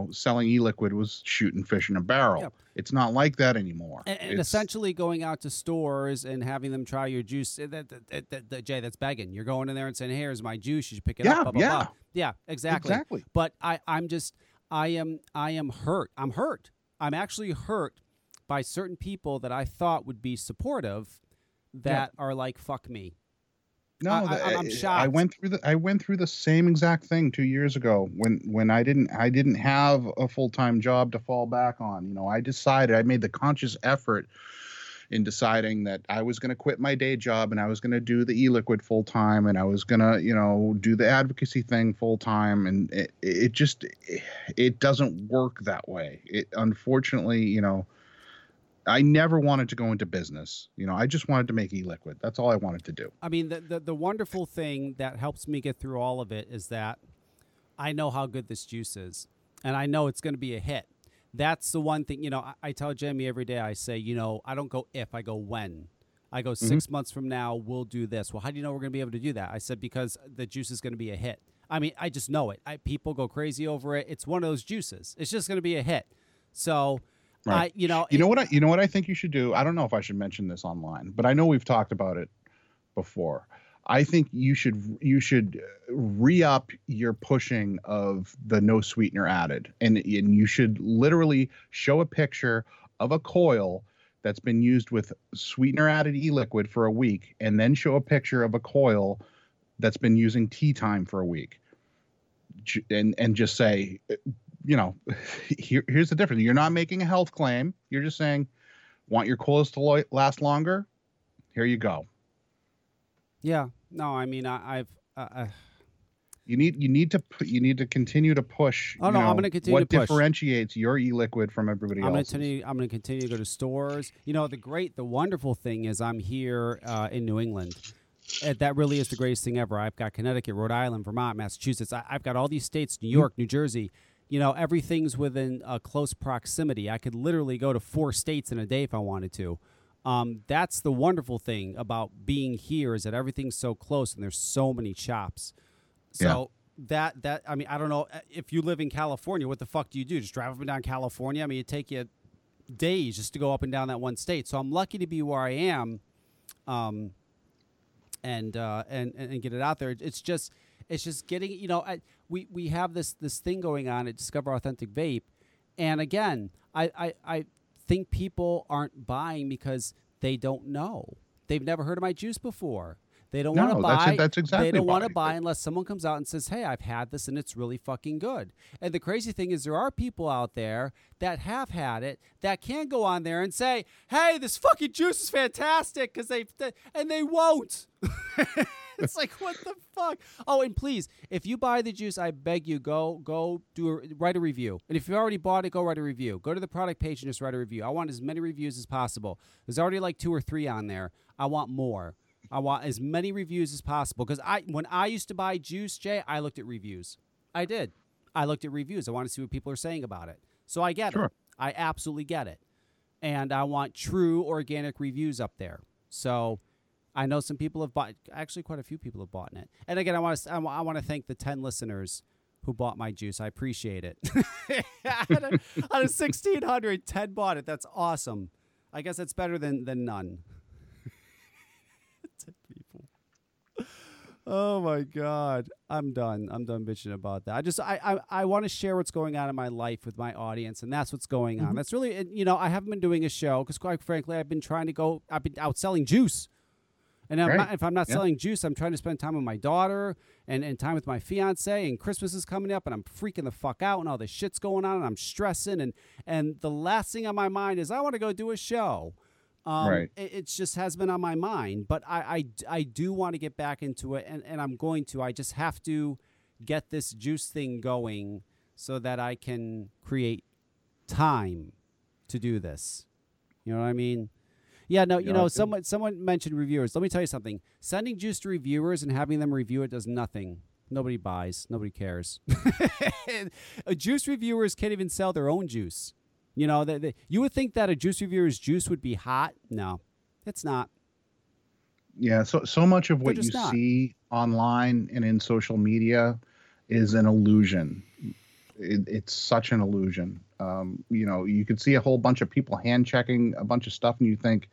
selling e-liquid was shooting fish in a barrel. Yep. It's not like that anymore. And essentially going out to stores and having them try your juice. Jay, that's begging. You're going in there and saying, hey, here's my juice. You should pick it up. Blah, blah, blah. Yeah, exactly. But I am hurt. I'm hurt. I'm actually hurt by certain people that I thought would be supportive that are like, fuck me. No, I'm shocked. I went through the same exact thing 2 years ago when I didn't have a full-time job to fall back on. You know, I made the conscious effort in deciding that I was going to quit my day job and I was going to do the e-liquid full-time and I was going to, you know, do the advocacy thing full-time. And it doesn't work that way. It, unfortunately, you know, I never wanted to go into business. You know, I just wanted to make e-liquid. That's all I wanted to do. I mean, the wonderful thing that helps me get through all of it is that I know how good this juice is and I know it's going to be a hit. That's the one thing, you know, I tell Jamie every day, I say, you know, I don't go if, I go when. I go 6 months from now, we'll do this. Well, how do you know we're going to be able to do that? I said, because the juice is going to be a hit. I mean, I just know it. People go crazy over it. It's one of those juices. It's just going to be a hit. So, right. You know what I think you should do? I don't know if I should mention this online, but I know we've talked about it before. I think you should re-up your pushing of the no sweetener added, and you should literally show a picture of a coil that's been used with sweetener added e-liquid for a week, and then show a picture of a coil that's been using tea time for a week, and just say, you know, here's the difference. You're not making a health claim. You're just saying, want your coils to last longer? Here you go. Yeah. No, I mean, you need to continue to push. Oh no, I'm going to continue to push. What differentiates your e-liquid from everybody else? I'm going to continue to go to stores. You know, the wonderful thing is I'm here in New England. That really is the greatest thing ever. I've got Connecticut, Rhode Island, Vermont, Massachusetts. I've got all these states, New York, New Jersey. You know, everything's within close proximity. I could literally go to 4 states in a day if I wanted to. That's the wonderful thing about being here is that everything's so close and there's so many shops. So yeah. that I mean, I don't know if you live in California, what the fuck do you do? Just drive up and down California? I mean, it take you days just to go up and down that one state. So I'm lucky to be where I am, and get it out there. It's just getting, you know, we have this thing going on at Discover Authentic Vape, and again, I think people aren't buying because they don't know. They've never heard of my juice before. They don't want to buy. That's exactly. They don't want to buy unless someone comes out and says, "Hey, I've had this and it's really fucking good." And the crazy thing is, there are people out there that have had it that can go on there and say, "Hey, this fucking juice is fantastic," because they won't. It's like, what the fuck? Oh, and please, if you buy the juice, I beg you, write a review. And if you already bought it, go write a review. Go to the product page and just write a review. I want as many reviews as possible. There's already like 2 or 3 on there. I want more. I want as many reviews as possible. Because when I used to buy juice, Jay, I looked at reviews. I did. I looked at reviews. I want to see what people are saying about it. So I get it. I absolutely get it. And I want true organic reviews up there. So I know some people have bought. Actually, quite a few people have bought it. And again, I want to thank the 10 listeners who bought my juice. I appreciate it. Out of 1,600, 10 bought it. That's awesome. I guess that's better than none. 10 people. Oh my God, I'm done. I'm done bitching about that. I want to share what's going on in my life with my audience, and that's what's going on. That's really, you know, I haven't been doing a show because, quite frankly, I've been out selling juice. And if I'm not selling juice, I'm trying to spend time with my daughter and time with my fiance, and Christmas is coming up and I'm freaking the fuck out and all this shit's going on and I'm stressing. And the last thing on my mind is I want to go do a show. It just has been on my mind, but I do want to get back into it and I'm going to. I just have to get this juice thing going so that I can create time to do this. You know what I mean? Yeah, no, you know, someone mentioned reviewers. Let me tell you something. Sending juice to reviewers and having them review it does nothing. Nobody buys. Nobody cares. Juice reviewers can't even sell their own juice. You know, you would think that a juice reviewer's juice would be hot. No, it's not. Yeah, so much of what you see online and in social media is an illusion. It's such an illusion. You know, you could see a whole bunch of people hand checking a bunch of stuff and you think,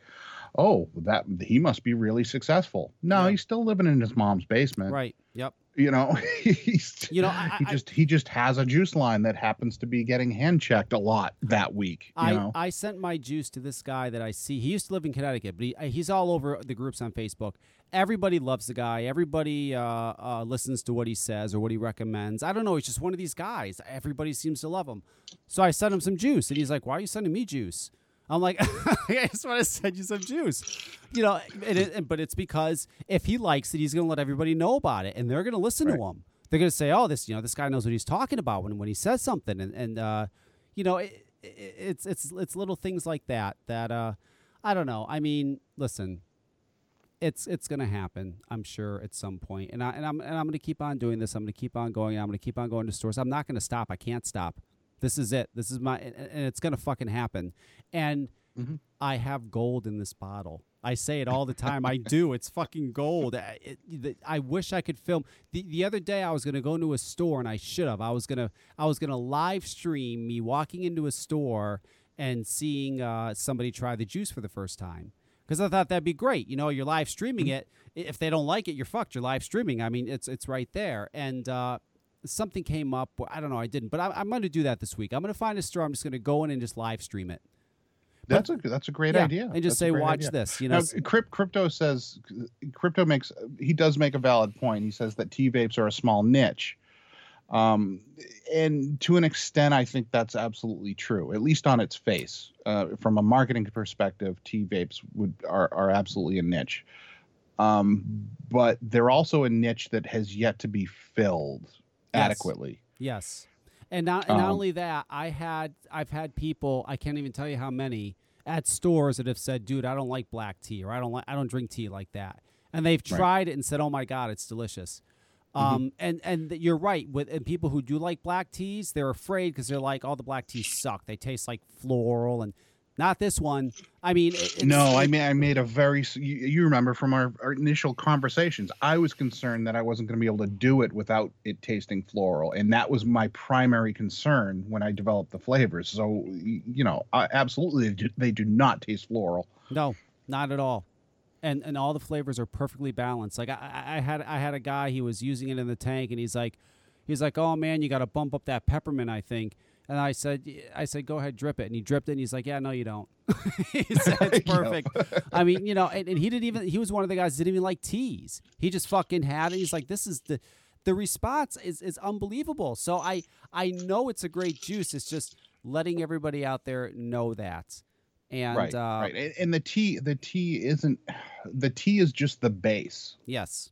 oh, that he must be really successful. No, he's still living in his mom's basement. Right. Yep. You know, he just has a juice line that happens to be getting hand checked a lot that week. I sent my juice to this guy that I see. He used to live in Connecticut, but he's all over the groups on Facebook. Everybody loves the guy. Everybody listens to what he says or what he recommends. I don't know. He's just one of these guys. Everybody seems to love him. So I sent him some juice, and he's like, "Why are you sending me juice?" I'm like, I just want to send you some juice, you know, but it's because if he likes it, he's going to let everybody know about it, and they're going to listen to him. They're going to say, oh, this, you know, this guy knows what he's talking about when he says something. And you know, it's little things like that, I don't know. I mean, listen, it's going to happen, I'm sure, at some point. And I'm going to keep on doing this. I'm going to keep on going. I'm going to keep on going to stores. I'm not going to stop. I can't stop. This is it. This is my, and it's going to fucking happen. And I have gold in this bottle. I say it all the time. I do. It's fucking gold. I wish I could film. The other day I was going to go into a store, and I should have. I was going to live stream me walking into a store and seeing somebody try the juice for the first time. Because I thought that'd be great. You know, you're live streaming it. If they don't like it, you're fucked. You're live streaming. I mean, it's right there. And, something came up. I don't know. I didn't, but I'm going to do that this week. I'm going to find a store. I'm just going to go in and just live stream it. That's a great idea. And just say, watch this. You know, now, Crypto does make a valid point. He says that T-vapes are a small niche. And to an extent, I think that's absolutely true, at least on its face. From a marketing perspective, T-vapes are absolutely a niche. But they're also a niche that has yet to be filled adequately. Yes. And not only that, I've had people, I can't even tell you how many, at stores that have said, dude, I don't like black tea, or I don't drink tea like that. And they've tried it and said, oh my God, it's delicious. And you're right. And people who do like black teas, they're afraid because they're like, all the black teas suck. They taste like floral and not this one. I mean, I made a very. You remember from our initial conversations, I was concerned that I wasn't going to be able to do it without it tasting floral, and that was my primary concern when I developed the flavors. So, you know, absolutely, they do not taste floral. No, not at all. And all the flavors are perfectly balanced. Like I had a guy, he was using it in the tank, and he's like, oh man, you got to bump up that peppermint, I think. And I said, go ahead, drip it. And he dripped it, and he's like, yeah, no, you don't. He said, it's perfect. I mean, you know, and he was one of the guys that didn't even like teas. He just fucking had it. He's like, this is the response is unbelievable. So I know it's a great juice. It's just letting everybody out there know that. And and the tea is just the base. Yes.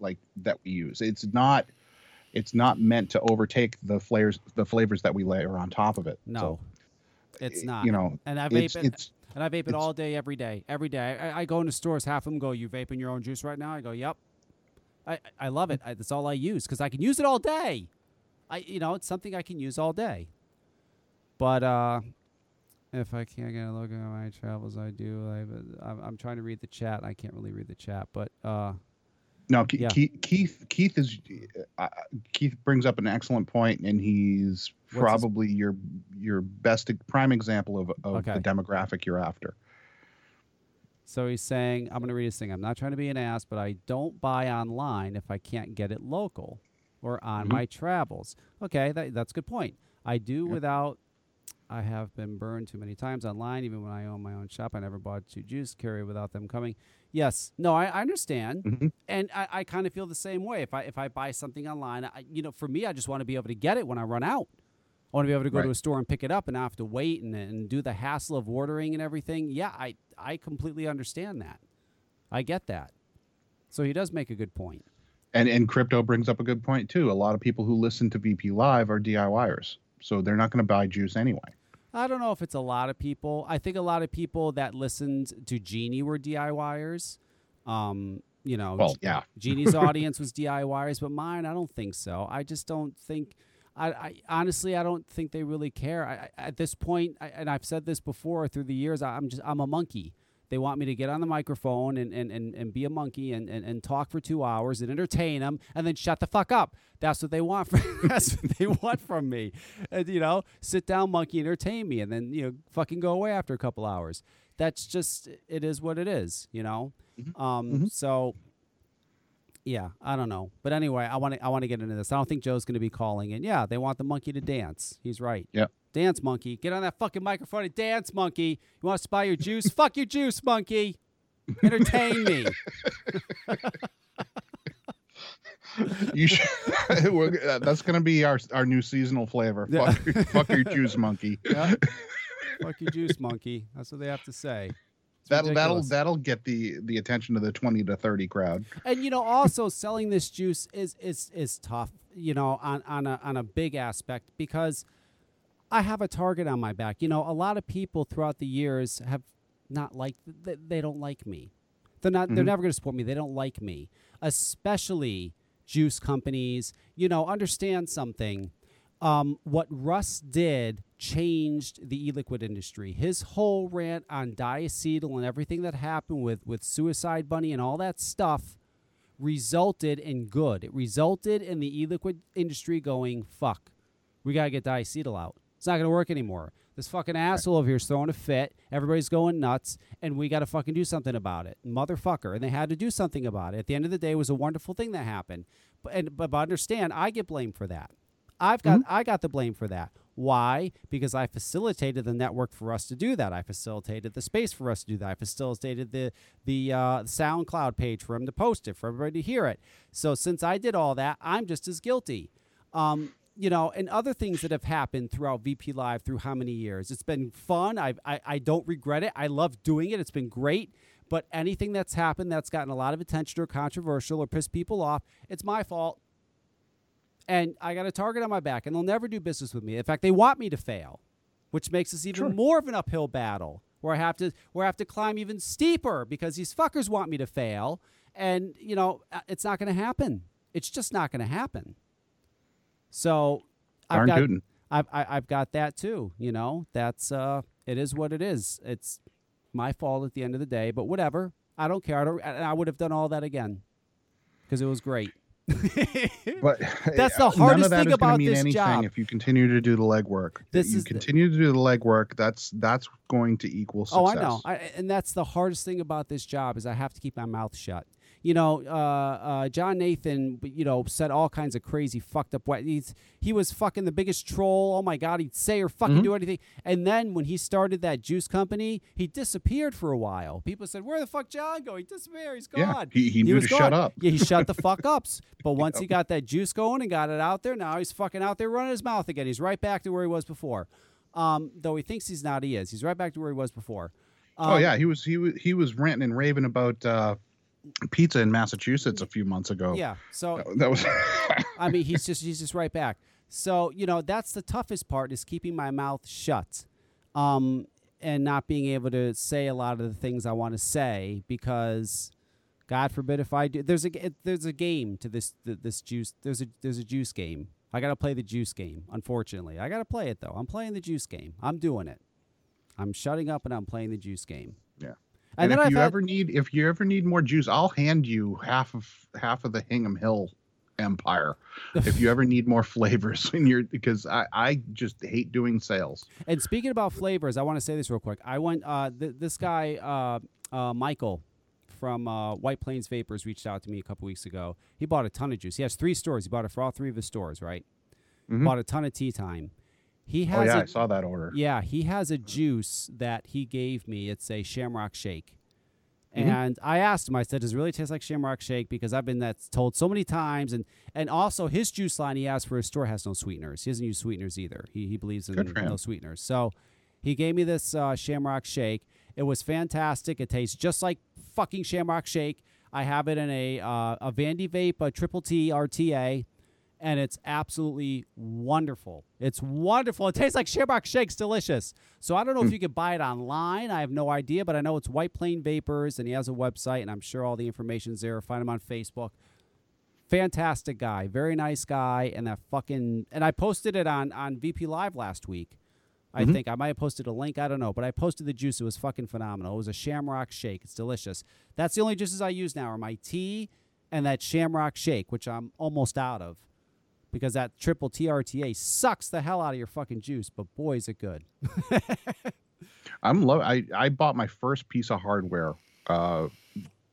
Like that we use. It's not meant to overtake the flavors that we layer on top of it. No, so, it's not. You know, and I vape it all day, every day, every day. I go into stores, half of them go, "You vaping your own juice right now?" I go, "Yep." I love it. That's all I use because I can use it all day. It's something I can use all day. But if I can't get a look at my travels, I do. I'm trying to read the chat. I can't really read the chat, but. No, yeah. Keith brings up an excellent point, and he's probably your best prime example of the demographic you're after. So he's saying, I'm going to read this thing. I'm not trying to be an ass, but I don't buy online if I can't get it local or on my travels. Okay, that's a good point. I do without. I have been burned too many times online. Even when I own my own shop, I never bought two juice carry without them coming. Yes. No, I understand. And I kind of feel the same way. If I buy something online, for me, I just want to be able to get it when I run out. I want to be able to go to a store and pick it up and not have to wait and do the hassle of ordering and everything. Yeah, I completely understand that. I get that. So he does make a good point. And Crypto brings up a good point, too. A lot of people who listen to VP Live are DIYers, so they're not going to buy juice anyway. I don't know if it's a lot of people. I think a lot of people that listened to Genie were DIYers. Genie's audience was DIYers, but mine, I don't think so. I just don't think. I honestly, I don't think they really care. I at this point, and I've said this before through the years, I'm a monkey. They want me to get on the microphone and be a monkey and talk for 2 hours and entertain them and then shut the fuck up. That's what they want. That's what they want from me. And, sit down, monkey, entertain me, and then fucking go away after a couple hours. That's just it is what it is. So yeah, I don't know. But anyway, I want to get into this. I don't think Joe's going to be calling. And yeah, they want the monkey to dance. He's right. Yeah. Dance, monkey. Get on that fucking microphone and dance, monkey. You want to spy your juice? Fuck your juice, monkey. Entertain me. You should, that's going to be our new seasonal flavor. Yeah. Fuck your juice, monkey. Yeah. Fuck your juice, monkey. That's what they have to say. That'll get the attention of the 20 to 30 crowd. And, you know, also selling this juice is tough, you know, on a big aspect, because I have a target on my back. You know, a lot of people throughout the years have not liked, they don't like me. They're never going to support me. They don't like me, especially juice companies. You know, understand something. What Russ did changed the e-liquid industry. His whole rant on diacetyl and everything that happened with Suicide Bunny and all that stuff resulted in good. It resulted in the e-liquid industry going, fuck, we got to get diacetyl out. It's not going to work anymore. This fucking asshole over here is throwing a fit. Everybody's going nuts, and we got to fucking do something about it. Motherfucker. And they had to do something about it. At the end of the day, it was a wonderful thing that happened. But understand, I get blamed for that. I got the blame for that. Why? Because I facilitated the network for us to do that. I facilitated the space for us to do that. I facilitated the SoundCloud page for him to post it, for everybody to hear it. So since I did all that, I'm just as guilty. You know, and other things that have happened throughout VP Live through how many years. It's been fun. I don't regret it. I love doing it. It's been great. But anything that's happened that's gotten a lot of attention or controversial or pissed people off, it's my fault. And I got a target on my back, and they'll never do business with me. In fact, they want me to fail, which makes this even more of an uphill battle where I have to climb even steeper because these fuckers want me to fail. And, you know, it's not going to happen. It's just not going to happen. So I've got that too. You know, that's it is what it is. It's my fault at the end of the day, but whatever. I don't care. I would have done all that again because it was great. But that's the hardest thing about this job. If you continue to do the legwork, that's going to equal success. Oh, I know. And that's the hardest thing about this job is I have to keep my mouth shut. You know, John Nathan, you know, said all kinds of crazy fucked up. He was fucking the biggest troll. Oh, my God. He'd say or fucking do anything. And then when he started that juice company, he disappeared for a while. People said, where the fuck John go? He disappeared. He's gone. Yeah, he knew to shut up. Yeah, he shut the fuck ups. But once he got that juice going and got it out there, now he's fucking out there running his mouth again. He's right back to where he was before. Though he thinks he's not, he is. He's right back to where he was before. Oh, yeah. He was ranting and raving about... pizza in Massachusetts a few months ago. Yeah, so that was. I mean, he's just right back. So you know, that's the toughest part is keeping my mouth shut, and not being able to say a lot of the things I want to say because, God forbid, if I do, there's a game to this juice. There's a juice game. I gotta play the juice game. Unfortunately, I gotta play it though. I'm playing the juice game. I'm doing it. I'm shutting up and I'm playing the juice game. Yeah. And then if you ever need more juice, I'll hand you half of the Hingham Hill empire. If you ever need more flavors because I just hate doing sales. And speaking about flavors, I want to say this real quick. I went this guy Michael from White Plains Vapors reached out to me a couple weeks ago. He bought a ton of juice. He has three stores. He bought it for all three of his stores, right? Mm-hmm. Bought a ton of Tea Time. I saw that order. Yeah, he has a juice that he gave me. It's a Shamrock Shake. Mm-hmm. And I asked him, I said, does it really taste like Shamrock Shake? Because I've been told so many times. And also his juice line he asked for his store has no sweeteners. He doesn't use sweeteners either. He believes in no sweeteners. So he gave me this Shamrock Shake. It was fantastic. It tastes just like fucking Shamrock Shake. I have it in a Vandy Vape, a Triple T RTA. And it's absolutely wonderful. It's wonderful. It tastes like Shamrock Shake's delicious. So I don't know if you can buy it online. I have no idea, but I know it's White Plain Vapors, and he has a website, and I'm sure all the information's there. Find him on Facebook. Fantastic guy. Very nice guy. And that fucking – and I posted it on VP Live last week. I think I might have posted a link. I don't know. But I posted the juice. It was fucking phenomenal. It was a Shamrock Shake. It's delicious. That's the only juices I use now are my tea and that Shamrock Shake, which I'm almost out of. Because that Triple TRTA sucks the hell out of your fucking juice, but boy, is it good. I bought my first piece of hardware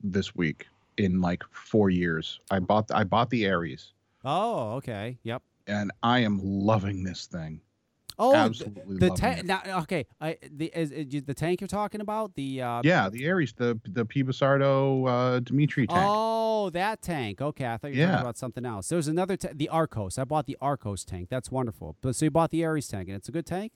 this week. in like 4 years. I bought the Ares. Oh, okay. Yep. And I am loving this thing. Oh, absolutely the tank. Okay, the tank you're talking about, the yeah, the Ares, the P. Bissardo Dimitri tank. Oh, that tank. Okay, I thought you were talking about something else. There's another the Arcos. I bought the Arcos tank. That's wonderful. But so you bought the Ares tank, and it's a good tank.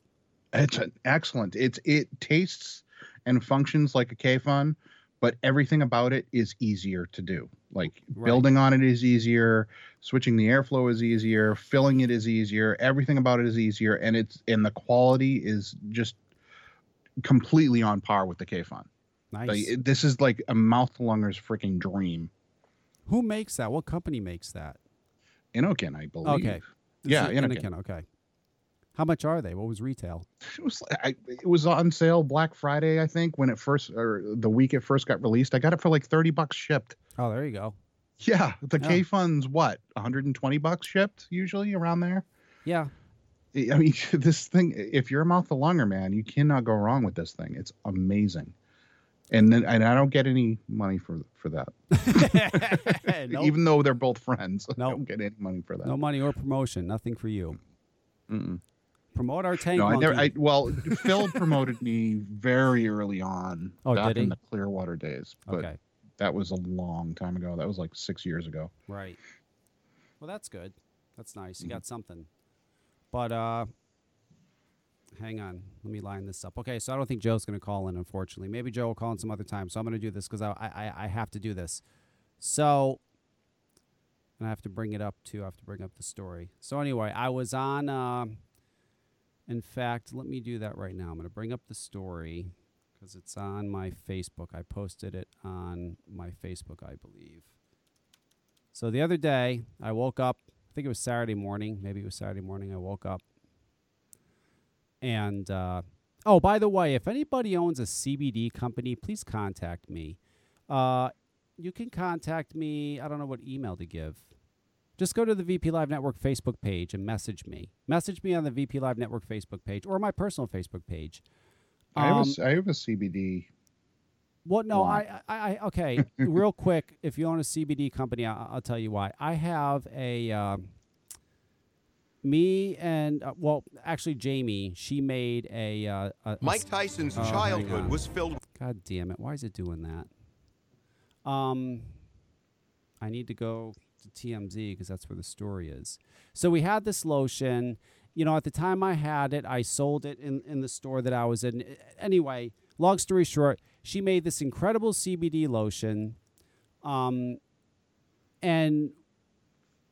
It's an excellent. It tastes and functions like a Kayfun, but everything about it is easier to do. Like building on it is easier, switching the airflow is easier, filling it is easier, everything about it is easier, and the quality is just completely on par with the Kayfun. Nice. Like, this is like a mouth-to-lunger's freaking dream. Who makes that? What company makes that? Innokin, I believe. Okay. Yeah, Innokin. Okay. How much are they? What was retail? It was on sale Black Friday, I think, when it first, or the week it first got released. I got it for like $30 shipped. Oh, there you go. Yeah, the Kayfun's what, $120 shipped usually, around there. Yeah. I mean, this thing, if you're a mouth-to-lunger, man, you cannot go wrong with this thing. It's amazing. And I don't get any money for that. Nope. Even though they're both friends, nope. I don't get any money for that. No money or promotion, nothing for you. Mm-mm. Promote our tank. No, well, Phil promoted me very early on. Oh, back did he? In the Clearwater days. But okay. That was a long time ago. That was like 6 years ago. Right. Well, that's good. That's nice. You got something. But hang on. Let me line this up. Okay, so I don't think Joe's going to call in, unfortunately. Maybe Joe will call in some other time. So I'm going to do this because I have to do this. So... and I have to bring it up, too. I have to bring up the story. So anyway, I was on... in fact, let me do that right now. I'm going to bring up the story because it's on my Facebook. I posted it on my Facebook, I believe. So the other day, I woke up. I think it was Saturday morning. Maybe it was Saturday morning. I woke up. And, oh, by the way, if anybody owns a CBD company, please contact me. You can contact me. I don't know what email to give. Just go to the VP Live Network Facebook page and message me. Message me on the VP Live Network Facebook page or my personal Facebook page. I have a CBD. Well, no, okay, real quick, if you own a CBD company, I'll tell you why. I have a, me and, well, actually Jamie, she made a Mike Tyson's childhood was filled. God damn it. Why is it doing that? I need to go to TMZ because that's where the story is. So we had this lotion. You know, at the time I had it, I sold it in the store that I was in. Anyway, long story short, she made this incredible CBD lotion. And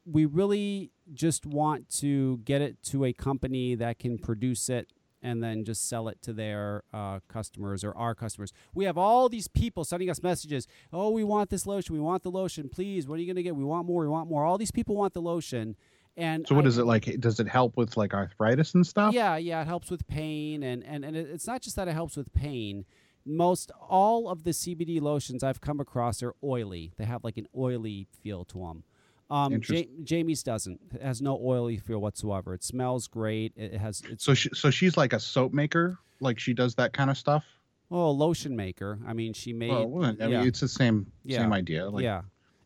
we really just want to get it to a company that can produce it and then just sell it to their customers or our customers. We have all these people sending us messages. Oh, we want this lotion. We want the lotion. Please, what are you going to get? We want more. We want more. All these people want the lotion. And so what is it like? Does it help with like arthritis and stuff? Yeah, yeah. It helps with pain. And it's not just that it helps with pain. Most all of the CBD lotions I've come across are oily. They have like an oily feel to them. Jamie's doesn't. It has no oily feel whatsoever. It smells great. It has. So she's like a soap maker. Like she does that kind of stuff. Oh, a lotion maker. I mean, she made. Well, I mean, it's the same idea. Like, yeah.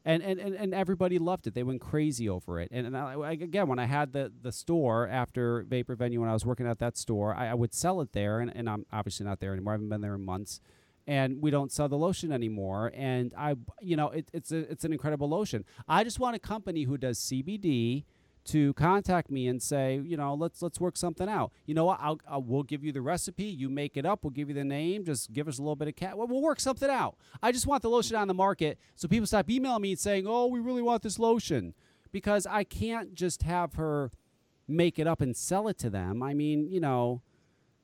And everybody loved it. They went crazy over it. And I, again, when I had the store after Vapor Venue, when I was working at that store, I would sell it there. And I'm obviously not there anymore. I haven't been there in months. And we don't sell the lotion anymore. And I, you know, it's an incredible lotion. I just want a company who does CBD to contact me and say, you know, let's work something out. You know what? We'll give you the recipe. You make it up. We'll give you the name. Just give us a little bit of cat. We'll work something out. I just want the lotion on the market so people stop emailing me and saying, oh, we really want this lotion, because I can't just have her make it up and sell it to them. I mean, you know.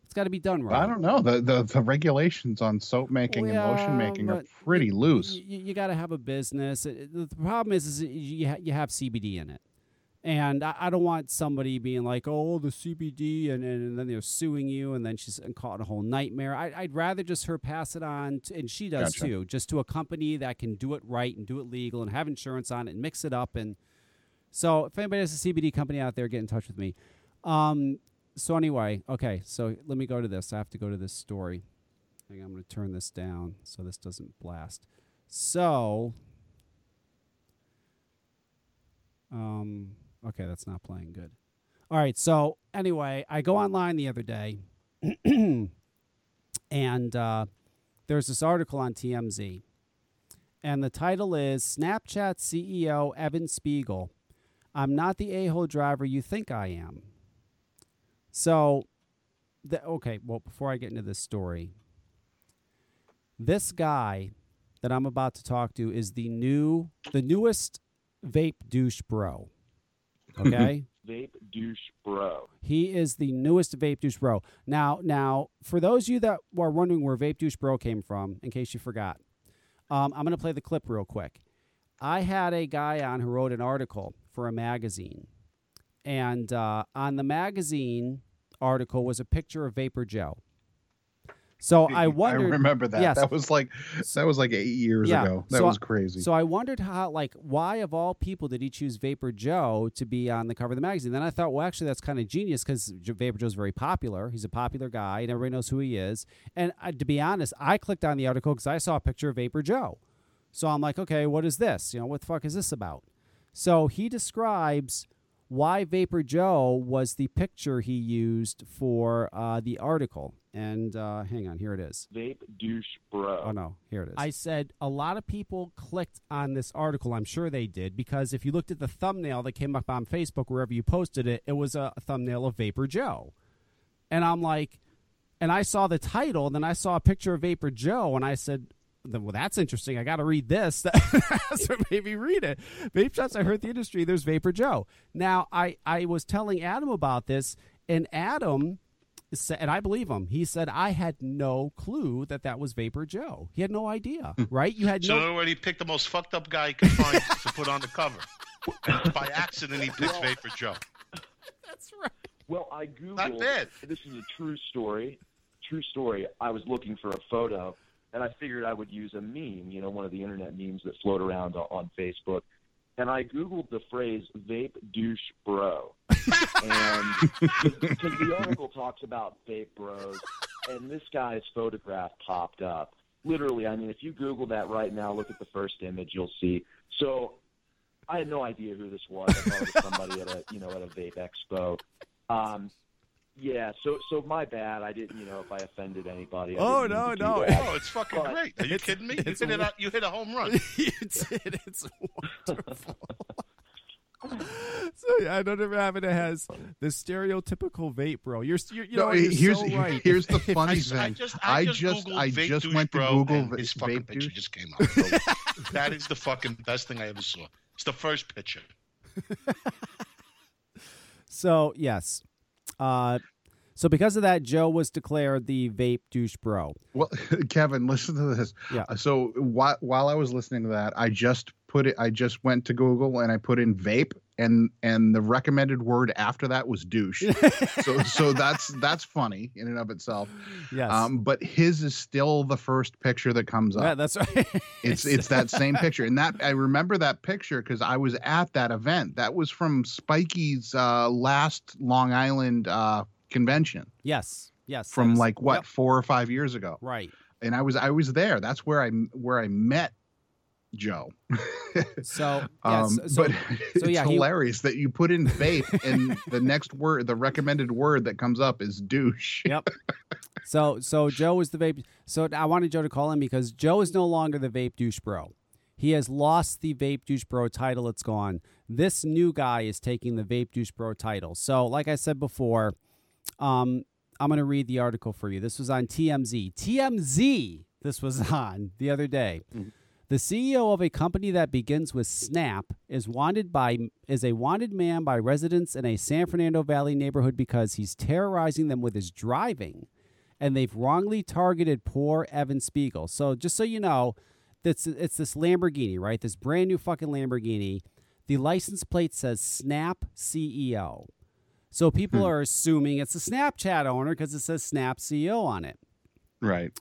It's got to be done right. I don't know. The regulations on soap making and lotion making are pretty loose. You got to have a business. The problem is you have CBD in it. And I don't want somebody being like, oh, the CBD, and then they're suing you, and then she's caught in a whole nightmare. I'd rather just her pass it on, and she does gotcha. Too, just to a company that can do it right and do it legal and have insurance on it and mix it up. And so if anybody has a CBD company out there, get in touch with me. So anyway, okay, so let me go to this. I have to go to this story. I think I'm going to turn this down so this doesn't blast. So Okay, that's not playing good. All right, so anyway, I go online the other day, and there's this article on TMZ, and the title is Snapchat CEO Evan Spiegel, I'm not the a-hole driver you think I am. So, okay, well, before I get into this story, this guy that I'm about to talk to is the newest vape douche bro, okay? Vape douche bro. He is the newest vape douche bro. Now, for those of you that are wondering where vape douche bro came from, in case you forgot, I'm going to play the clip real quick. I had a guy on who wrote an article for a magazine, and on the magazine article was a picture of Vapor Joe. So I wondered. I remember that. Yes. That was like 8 years ago. That was crazy. So I wondered how, like, why of all people did he choose Vapor Joe to be on the cover of the magazine? Then I thought, well, actually, that's kind of genius because Vapor Joe's very popular. He's a popular guy, and everybody knows who he is. And to be honest, I clicked on the article because I saw a picture of Vapor Joe. So I'm like, okay, what is this? You know, what the fuck is this about? So he describes why Vapor Joe was the picture he used for the article. And hang on, here it is. Vape douche bro. Oh, no, here it is. I said a lot of people clicked on this article. I'm sure they did, because if you looked at the thumbnail that came up on Facebook, wherever you posted it, it was a thumbnail of Vapor Joe. And I'm like, and I saw the title, and then I saw a picture of Vapor Joe, and I said, well, that's interesting. I got to read this. So maybe read it. Vape shops, I heard the industry, there's Vapor Joe. Now, I was telling Adam about this, and Adam said, and I believe him, he said, I had no clue that was Vapor Joe. He had no idea, right? You had So already picked the most fucked up guy he could find to put on the cover. By accident, he picked Vapor Joe. That's right. Well, I Googled. Not bad. This is a true story. True story. I was looking for a photo. And I figured I would use a meme, you know, one of the internet memes that float around on Facebook. And I Googled the phrase vape douche bro. And because the article talks about vape bros, and this guy's photograph popped up. Literally, I mean, if you Google that right now, look at the first image, you'll see. So I had no idea who this was. I thought it was somebody at a vape expo. Yeah, so my bad. I didn't, if I offended anybody. No. Oh, it's fucking great. Are you kidding me? You hit a home run. You did. It's wonderful. So yeah, I don't ever have it as the stereotypical vape bro. Here's the funny thing. I just went to Google vape. His fucking picture just came up. That is the fucking best thing I ever saw. It's the first picture. So, yes. So because of that, Joe was declared the vape douche bro. Well, Kevin, listen to this. Yeah. So while I was listening to that, I just went to Google and I put in vape, and the recommended word after that was douche. so that's funny in and of itself. Yes. But his is still the first picture that comes up. Yeah, that's right. It's that same picture, and that I remember that picture because I was at that event. That was from Spikey's last Long Island convention. Yes. From 4 or 5 years ago. Right. And I was there. That's where I met Joe. It's hilarious that you put in vape and the next word, the recommended word that comes up is douche. Yep. So Joe is the vape. So I wanted Joe to call in because Joe is no longer the vape douche bro. He has lost the vape douche bro title. It's gone. This new guy is taking the vape douche bro title. So like I said before, I'm going to read the article for you. This was on TMZ. This was on the other day. Mm-hmm. The CEO of a company that begins with Snap is a wanted man by residents in a San Fernando Valley neighborhood because he's terrorizing them with his driving, and they've wrongly targeted poor Evan Spiegel. So just so you know, it's this Lamborghini, right? This brand new fucking Lamborghini. The license plate says Snap CEO. So people are assuming it's a Snapchat owner because it says Snap CEO on it. Right.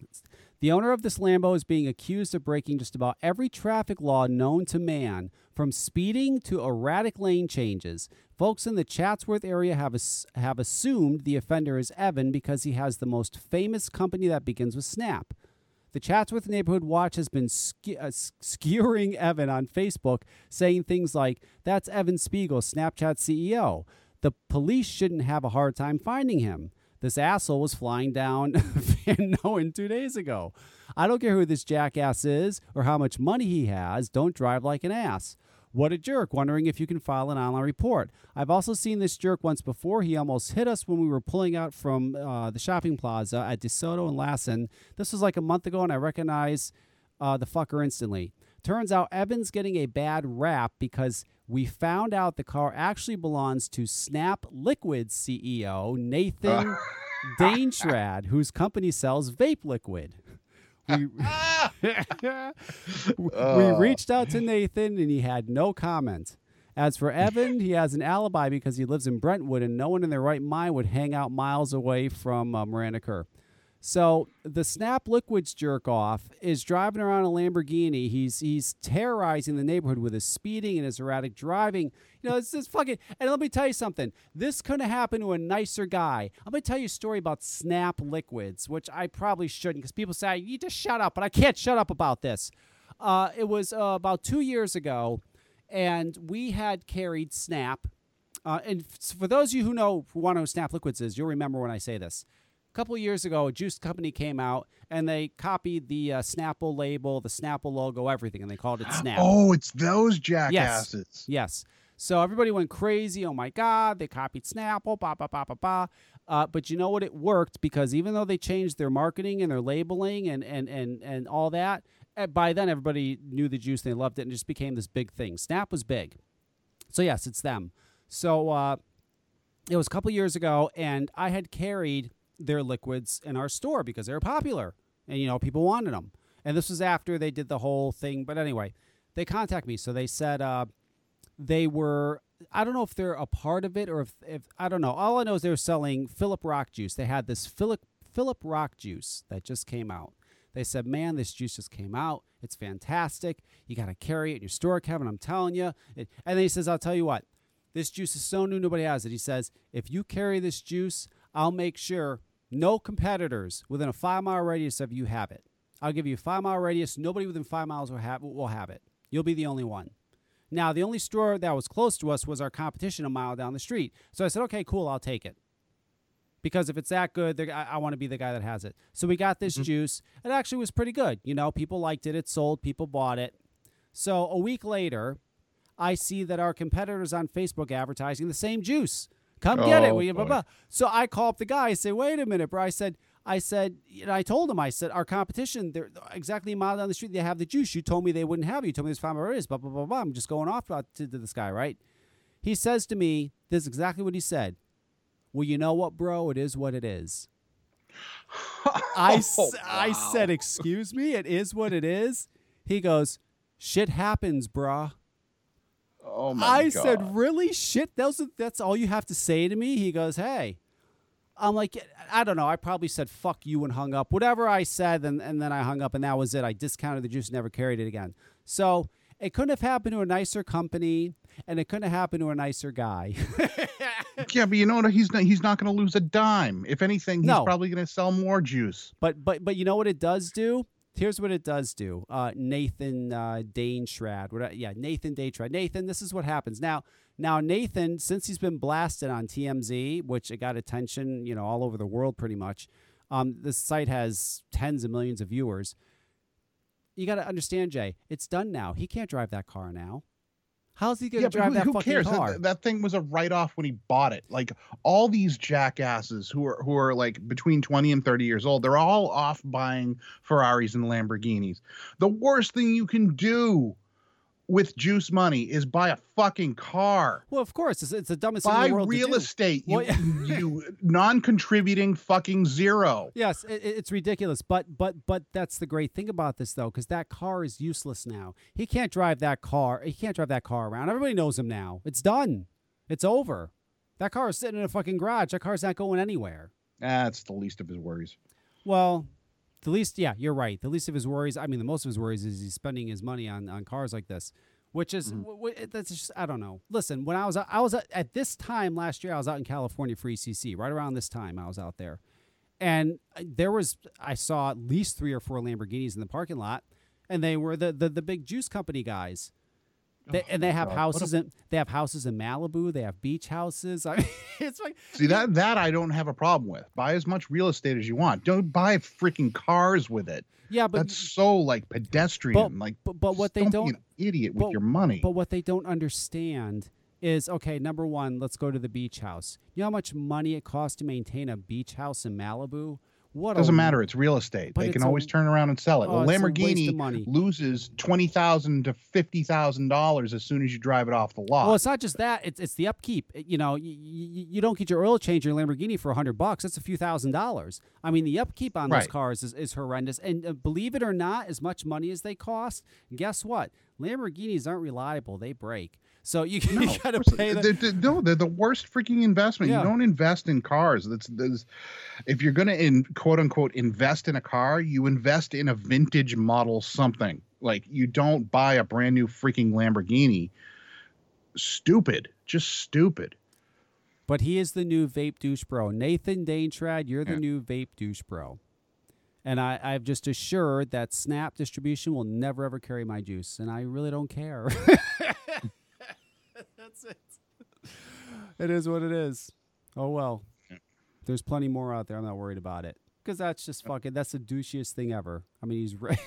The owner of this Lambo is being accused of breaking just about every traffic law known to man, from speeding to erratic lane changes. Folks in the Chatsworth area have assumed the offender is Evan because he has the most famous company that begins with Snap. The Chatsworth Neighborhood Watch has been skewering Evan on Facebook, saying things like, "That's Evan Spiegel, Snapchat CEO. The police shouldn't have a hard time finding him. This asshole was flying down Van Noen 2 days ago. I don't care who this jackass is or how much money he has. Don't drive like an ass. What a jerk, wondering if you can file an online report. I've also seen this jerk once before. He almost hit us when we were pulling out from the shopping plaza at DeSoto and Lassen. This was like a month ago, and I recognized the fucker instantly. Turns out Evan's getting a bad rap because we found out the car actually belongs to Snap Liquid CEO Nathan Daneshrad, whose company sells vape liquid. We reached out to Nathan, and he had no comment. As for Evan, he has an alibi because he lives in Brentwood, and no one in their right mind would hang out miles away from Miranda Kerr. So the Snap Liquids jerk-off is driving around a Lamborghini. He's terrorizing the neighborhood with his speeding and his erratic driving. You know, it's just fucking... And let me tell you something. This couldn't happen to a nicer guy. I'm going to tell you a story about Snap Liquids, which I probably shouldn't because people say, you just shut up, but I can't shut up about this. It was about 2 years ago, and we had carried Snap. And for those of you who want to know Snap Liquids is, you'll remember when I say this. A couple of years ago, a juice company came out, and they copied the Snapple label, the Snapple logo, everything, and they called it Snap. Oh, it's those jackasses. Yes. Yes. So everybody went crazy. Oh, my God. They copied Snapple, bah, bah, bah, bah, bah. But you know what? It worked because even though they changed their marketing and their labeling and all that, by then everybody knew the juice. They loved it, and it just became this big thing. Snap was big. So, yes, it's them. So it was a couple of years ago, and I had carried their liquids in our store because they were popular and, you know, people wanted them. And this was after they did the whole thing. But anyway, they contacted me. So they said they were, I don't know if they're a part of it or if I don't know. All I know is they were selling Philip Rock juice. They had this Philip Rock juice that just came out. They said, man, this juice just came out. It's fantastic. You got to carry it in your store, Kevin. I'm telling you. And then he says, I'll tell you what, this juice is so new, nobody has it. He says, if you carry this juice, I'll make sure no competitors within a 5-mile radius of you have it. I'll give you a 5-mile radius. Nobody within 5 miles will have it. You'll be the only one. Now, the only store that was close to us was our competition a mile down the street. So I said, okay, cool, I'll take it. Because if it's that good, I want to be the guy that has it. So we got this juice. It actually was pretty good. You know, people liked it. It sold. People bought it. So a week later, I see that our competitors on Facebook advertising the same juice. Come get it. Blah, blah, blah. So I call up the guy. I say, wait a minute, bro. I said, you know, I told him, I said, our competition, they're exactly a mile down the street. They have the juice. You told me they wouldn't have it. You told me there's 5 hours, blah, blah, blah, blah. I'm just going off to this guy, right? He says to me, this is exactly what he said. Well, you know what, bro? It is what it is. I said, excuse me? It is what it is? He goes, shit happens, brah. Oh my God. I said, really? Shit? That's all you have to say to me? He goes, hey. I'm like, I don't know. I probably said, fuck you, and hung up. Whatever I said, and then I hung up, and that was it. I discounted the juice and never carried it again. So it couldn't have happened to a nicer company, and it couldn't have happened to a nicer guy. Yeah, but you know what? He's not going to lose a dime. If anything, he's probably going to sell more juice. But you know what it does do? Here's what it does do. Nathan Daneshrad. Nathan Daneshrad. Nathan, this is what happens. Now, Nathan, since he's been blasted on TMZ, which it got attention, you know, all over the world pretty much, this site has tens of millions of viewers. You got to understand, Jay, it's done now. He can't drive that car now. How's he going to drive that fucking car? Who cares? That thing was a write-off when he bought it. Like, all these jackasses who are like between 20 and 30 years old, they're all off buying Ferraris and Lamborghinis. The worst thing you can do with juice money is buy a fucking car. Well, of course. It's the dumbest thing in the world to do. Buy real estate, you non-contributing fucking zero. Yes, it's ridiculous. But that's the great thing about this, though, because that car is useless now. He can't drive that car. He can't drive that car around. Everybody knows him now. It's done. It's over. That car is sitting in a fucking garage. That car's not going anywhere. That's the least of his worries. Well... you're right. The least of his worries, I mean, the most of his worries is he's spending his money on cars like this, which is, that's just, I don't know. Listen, when I was at this time last year, I was out in California for ECC, right around this time I was out there. And there was, I saw at least 3 or 4 Lamborghinis in the parking lot, and they were the big juice company guys. They have houses in Malibu. They have beach houses. I mean, it's like, see, that I don't have a problem with. Buy as much real estate as you want. Don't buy freaking cars with it. Yeah, but that's so like pedestrian. But what they don't be an idiot with your money. But what they don't understand is, okay, number one, let's go to the beach house. You know how much money it costs to maintain a beach house in Malibu? What doesn't matter. It's real estate. They can always turn around and sell it. Oh, a Lamborghini loses $20,000 to $50,000 as soon as you drive it off the lot. Well, it's not just that. It's the upkeep. You know, you don't get your oil change in a Lamborghini for $100. That's a few $1,000s. I mean, the upkeep on those cars is horrendous. And believe it or not, as much money as they cost, guess what? Lamborghinis aren't reliable. They break. So you got to pay them. They're the worst freaking investment. Yeah. You don't invest in cars. If you're going to, quote unquote, invest in a car, you invest in a vintage model something. Like, you don't buy a brand new freaking Lamborghini. Stupid. Just stupid. But he is the new vape douche bro. Nathan Daneshrad, you're the new vape douche bro. And I've just assured that Snap Distribution will never, ever carry my juice. And I really don't care. That's it. It is what it is. Oh, well. There's plenty more out there. I'm not worried about it. Because that's just that's the douchiest thing ever. I mean, he's right.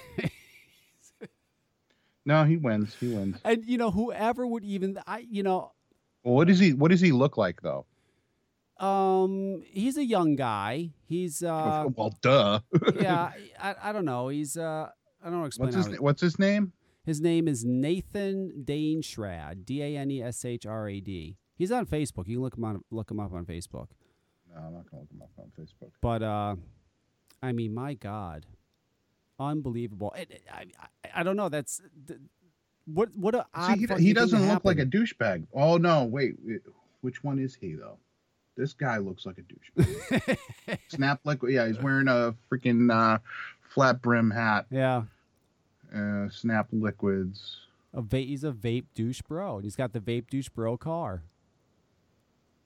No, he wins. He wins. And, you know, whoever would even, Well, what does he look like, though? He's a young guy. He's, well, duh. Yeah. I don't know. He's, I don't know. What's his name? His name is Nathan Daneshrad, D-A-N-E-S-H-R-A-D. He's on Facebook. You can look him up on Facebook. No, I'm not going to look him up on Facebook. But, I mean, my God. Unbelievable. I don't know. That's... What an odd thing. He doesn't look like a douchebag. Oh, no. Wait. Which one is he, though? This guy looks like a douchebag. Snap Liquid. Yeah, he's wearing a freaking flat brim hat. Yeah. Snap Liquids. He's a vape douche bro. He's got the vape douche bro car.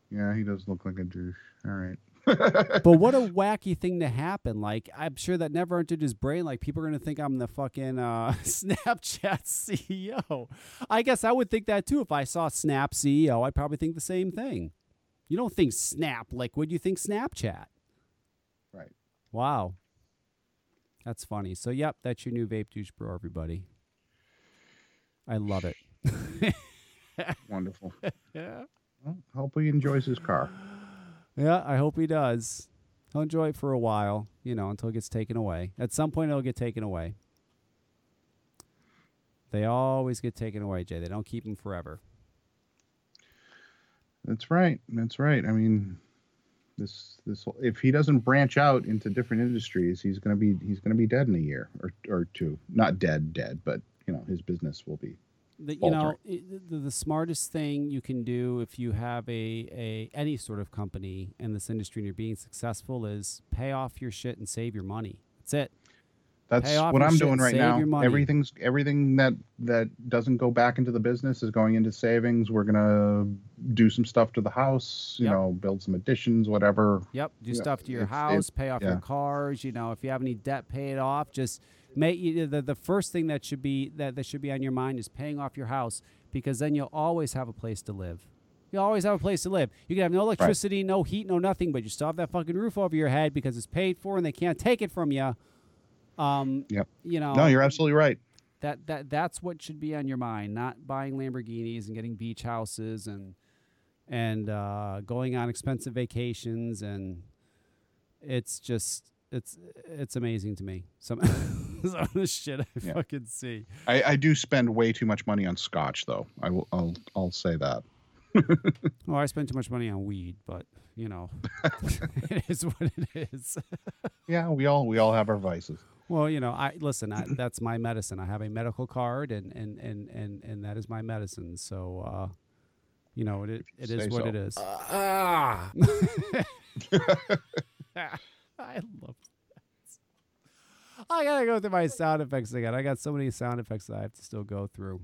Yeah, he does look like a douche. All right. But what a wacky thing to happen. Like, I'm sure that never entered his brain. Like, people are going to think I'm the fucking Snapchat CEO. I guess I would think that, too. If I saw Snap CEO, I'd probably think the same thing. You don't think Snap Liquid. You think Snapchat. Right. Wow. That's funny. So, yep, that's your new vape douche bro, everybody. I love it. Wonderful. Yeah. Well, hope he enjoys his car. Yeah, I hope he does. He'll enjoy it for a while, until it gets taken away. At some point, it'll get taken away. They always get taken away, Jay. They don't keep them forever. That's right. That's right. I mean... This if he doesn't branch out into different industries, he's gonna be dead in a year or two. Not dead, but his business will be. The smartest thing you can do if you have any sort of company in this industry and you're being successful is pay off your shit and save your money. That's it. That's what I'm doing right now. Everything that doesn't go back into the business is going into savings. We're gonna do some stuff to the house, build some additions, whatever. Yep, do stuff to your house, pay off your cars. If you have any debt, pay it off. Just make the first thing that should be on your mind is paying off your house, because then you'll always have a place to live. You always have a place to live. You can have no electricity, no heat, no nothing, but you still have that fucking roof over your head because it's paid for and they can't take it from you. No, you're absolutely right. That's what should be on your mind, not buying Lamborghinis and getting beach houses and going on expensive vacations. And it's just, it's amazing to me. Some of the shit I fucking see. I do spend way too much money on scotch though. I'll say that. Well, I spend too much money on weed, but it is what it is. Yeah, we all have our vices. Well, that's my medicine. I have a medical card, and that is my medicine. So, it is what it is. I love that. I gotta go through my sound effects again. I got so many sound effects that I have to still go through.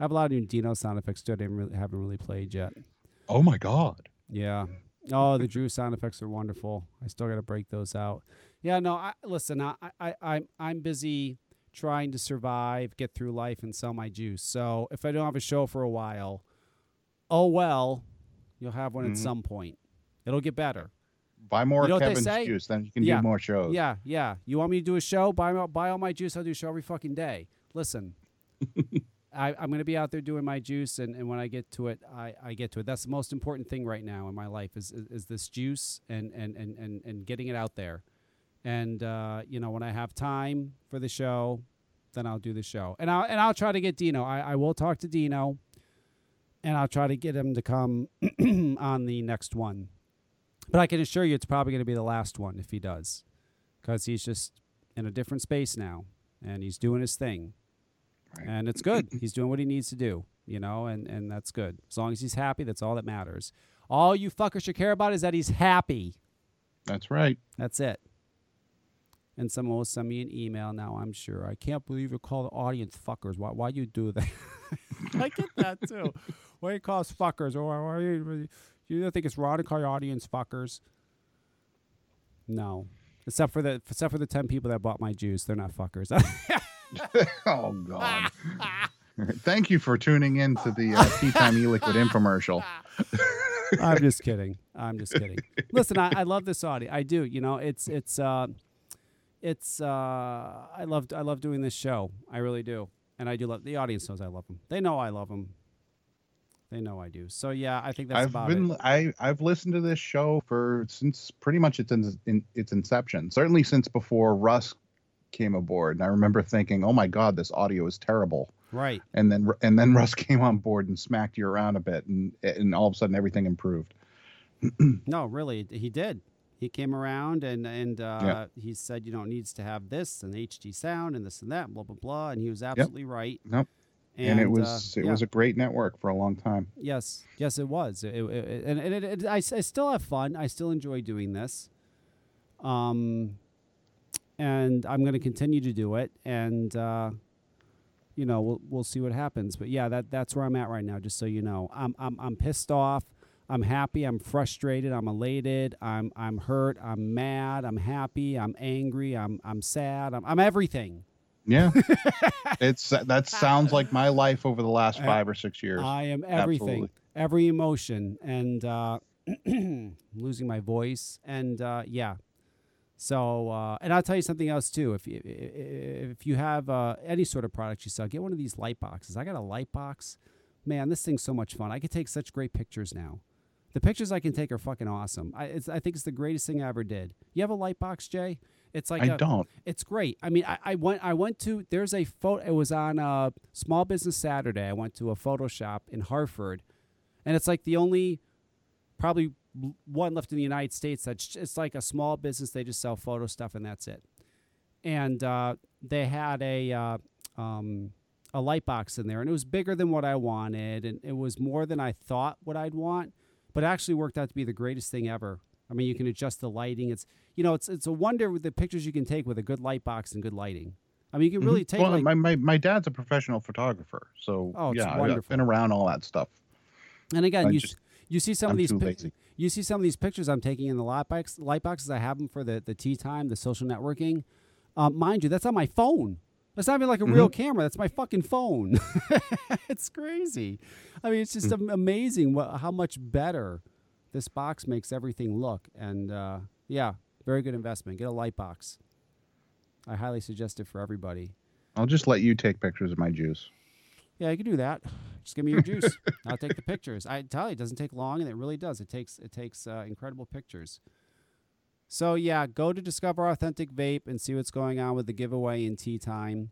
I have a lot of new Dino sound effects too. I haven't really played yet. Oh my God. Yeah. Oh, the Drew sound effects are wonderful. I still got to break those out. Yeah, no, listen, I'm busy trying to survive, get through life, and sell my juice. So if I don't have a show for a while, oh well, you'll have one at some point. It'll get better. Buy more Kevin's juice, then you can do more shows. Yeah, yeah. You want me to do a show? Buy all my juice. I'll do a show every fucking day. Listen, I'm going to be out there doing my juice, and when I get to it, I get to it. That's the most important thing right now in my life is this juice and getting it out there. And, you know, when I have time for the show, then I'll do the show. And I'll try to get Dino. I will talk to Dino, and I'll try to get him to come on the next one. But I can assure you it's probably going to be the last one if he does, because he's just in a different space now, and he's doing his thing. Right. And it's good. He's doing what he needs to do, you know, and that's good. As long as he's happy, that's all that matters. All you fuckers should care about is that he's happy. That's right. That's it. And someone will send me an email now, I'm sure. I can't believe you call the audience fuckers. Why you do that? I get that, too. Why you call us fuckers? Or why you don't think it's wrong to call your audience fuckers? No. Except for the 10 people that bought my juice. They're not fuckers. Oh, God. Thank you for tuning in to the Tea Time E-Liquid infomercial. I'm just kidding. Listen, I love this audio. I do. You know, it's I love doing this show. I really do. And I do love the audience knows I love them. They know I love them. They know I do. So yeah, I think that's about it. I've listened to this show since pretty much its inception. Certainly since before Russ came aboard, and I remember thinking, "Oh my God, this audio is terrible." Right. And then Russ came on board and smacked you around a bit, and all of a sudden everything improved. No, really, he did. He came around and he said, you know, it needs to have this and HD sound and this and that, blah blah blah, and he was absolutely right. Nope. And it was a great network for a long time. Yes, it was. I still have fun. I still enjoy doing this. And I'm going to continue to do it, and you know, we'll see what happens. But yeah, that's where I'm at right now. Just so you know, I'm pissed off. I'm happy, I'm frustrated, I'm elated, I'm hurt, I'm mad, I'm happy, I'm angry, I'm sad, I'm everything. Yeah. That sounds like my life over the last 5 or 6 years. I am everything. Absolutely. Every emotion, and losing my voice, and yeah. So, and I'll tell you something else too. If you have any sort of product you sell, get one of these light boxes. I got a light box. Man, this thing's so much fun. I could take such great pictures now. The pictures I can take are fucking awesome. I think it's the greatest thing I ever did. You have a light box, Jay? It's like I don't. It's great. I mean, I went to. There's a photo. It was on a Small Business Saturday. I went to a photo shop in Hartford, and it's like the only, probably one left in the United States that's. It's like a small business. They just sell photo stuff, and that's it. And they had a light box in there, and it was bigger than what I wanted, and it was more than I thought what I'd want. But it actually worked out to be the greatest thing ever. I mean, you can adjust the lighting. It's, you know, it's a wonder with the pictures you can take with a good light box and good lighting. I mean, you can really take. Well, like, my dad's a professional photographer, so I've been around all that stuff. And again, you see some of these pictures I'm taking in the light boxes. I have them for the tea time, the social networking. Mind you, that's on my phone. That's not even like a real camera. That's my fucking phone. It's crazy. I mean, it's just amazing how much better this box makes everything look. And yeah, very good investment. Get a light box. I highly suggest it for everybody. I'll just let you take pictures of my juice. Yeah, you can do that. Just give me your juice. I'll take the pictures. I tell you, it doesn't take long, and it really does. It takes incredible pictures. So, yeah, go to Discover Authentic Vape and see what's going on with the giveaway in tea time.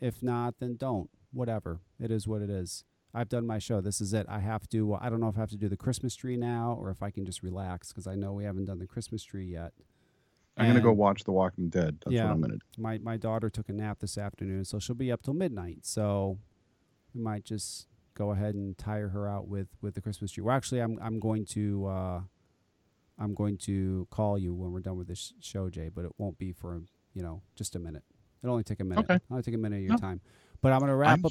If not, then don't. Whatever. It is what it is. I've done my show. This is it. I don't know if I have to do the Christmas tree now or if I can just relax, because I know we haven't done the Christmas tree yet. I'm going to go watch The Walking Dead. That's what I'm going to do. My daughter took a nap this afternoon, so she'll be up till midnight. So we might just go ahead and tire her out with the Christmas tree. Well, actually, I'm going to call you when we're done with this show, Jay, but it won't be for, you know, just a minute. It'll only take a minute. Okay. It'll only take a minute of your time. But I'm going to wrap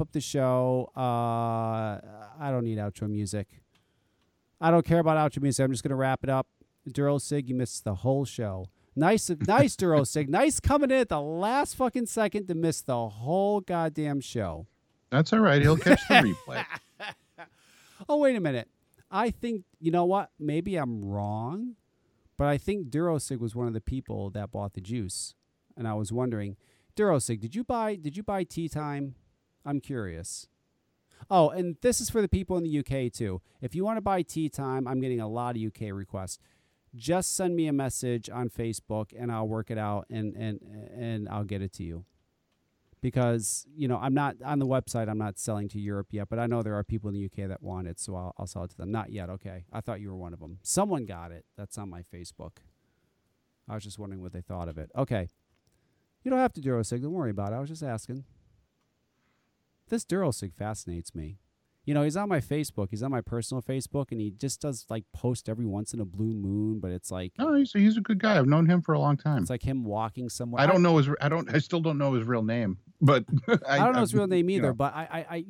up the show. I don't need outro music. I don't care about outro music. I'm just going to wrap it up. Duro Sig, you missed the whole show. Nice Duro Sig. Nice coming in at the last fucking second to miss the whole goddamn show. That's all right. He'll catch the replay. Oh, wait a minute. I think, you know what? Maybe I'm wrong, but I think Duro Sig was one of the people that bought the juice. And I was wondering, Duro Sig, did you buy Tea Time? I'm curious. Oh, and this is for the people in the UK too. If you want to buy Tea Time, I'm getting a lot of UK requests. Just send me a message on Facebook and I'll work it out and I'll get it to you. Because, you know, I'm not on the website. I'm not selling to Europe yet, but I know there are people in the UK that want it, so I'll sell it to them. Not yet. Okay. I thought you were one of them. Someone got it. That's on my Facebook. I was just wondering what they thought of it. Okay. You don't have to Durosig. Don't worry about it. I was just asking. This Durosig fascinates me. You know, he's on my Facebook. He's on my personal Facebook, and he just does, like, post every once in a blue moon, but it's like... No, he's a good guy. I've known him for a long time. It's like him walking somewhere. I still don't know his real name, but... I don't know his real name either, but I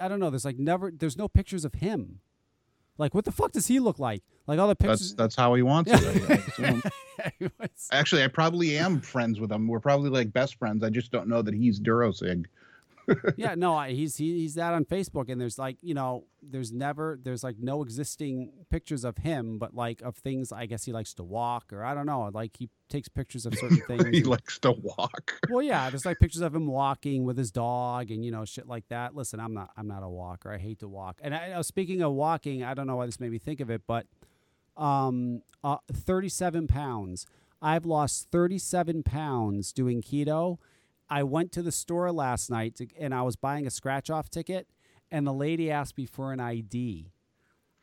don't know. There's no pictures of him. Like, what the fuck does he look like? Like, all the pictures... That's how he wants it. Actually, I probably am friends with him. We're probably, like, best friends. I just don't know that he's Durosig. Yeah, no, he's that on Facebook, and there's like, you know, there's like no existing pictures of him, but like of things. I guess he likes to walk, or I don't know, like he takes pictures of certain things. He likes to walk. Well, yeah, there's like pictures of him walking with his dog, and you know, shit like that. Listen, I'm not a walker. I hate to walk. And speaking of walking, I don't know why this made me think of it, but 37 pounds. I've lost 37 pounds doing keto. I went to the store last night and I was buying a scratch-off ticket, and the lady asked me for an ID.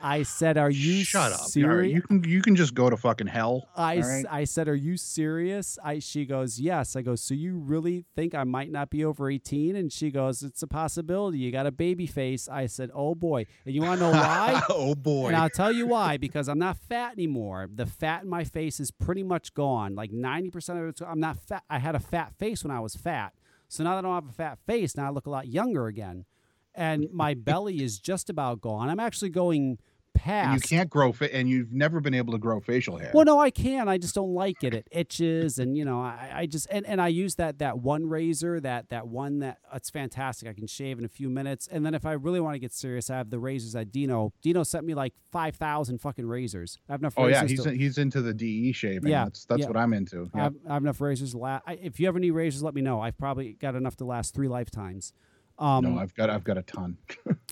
I said, "Are you serious?" Right. You can just go to fucking hell. I said, "Are you serious?" She goes, "Yes." I go, "So you really think I might not be over 18?" And she goes, "It's a possibility. You got a baby face." I said, "Oh boy." And you want to know why? Oh boy. And I'll tell you why, because I'm not fat anymore. The fat in my face is pretty much gone. Like 90% of it, I'm not fat. I had a fat face when I was fat. So now that I don't have a fat face, now I look a lot younger again. And my belly is just about gone. I'm actually going past. You can't grow and you've never been able to grow facial hair. Well, no, I can. I just don't like it. It itches, and you know, I just and I use that one razor, that one it's fantastic. I can shave in a few minutes, and then if I really want to get serious, I have the razors that Dino sent me like 5,000 fucking razors. I have enough. Oh razors, yeah, he's into the DE shaving. Yeah, that's what I'm into. Yeah. I have enough razors. If you have any razors, let me know. I've probably got enough to last 3 lifetimes. No, I've got a ton.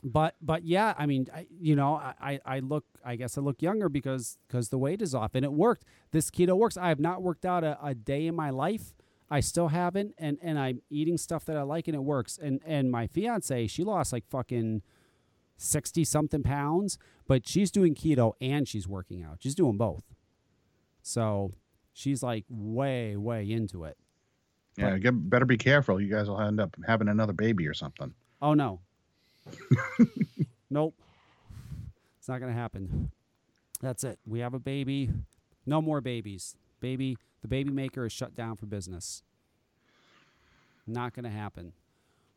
but yeah, I mean, I guess I look younger because the weight is off, and it worked. This keto works. I have not worked out a day in my life. I still haven't. And I'm eating stuff that I like, and it works. And my fiance, she lost like fucking 60 something pounds, but she's doing keto and she's working out. She's doing both. So she's like way, way into it. Yeah, better be careful. You guys will end up having another baby or something. Oh, no. Nope. It's not going to happen. That's it. We have a baby. No more babies. The baby maker is shut down for business. Not going to happen.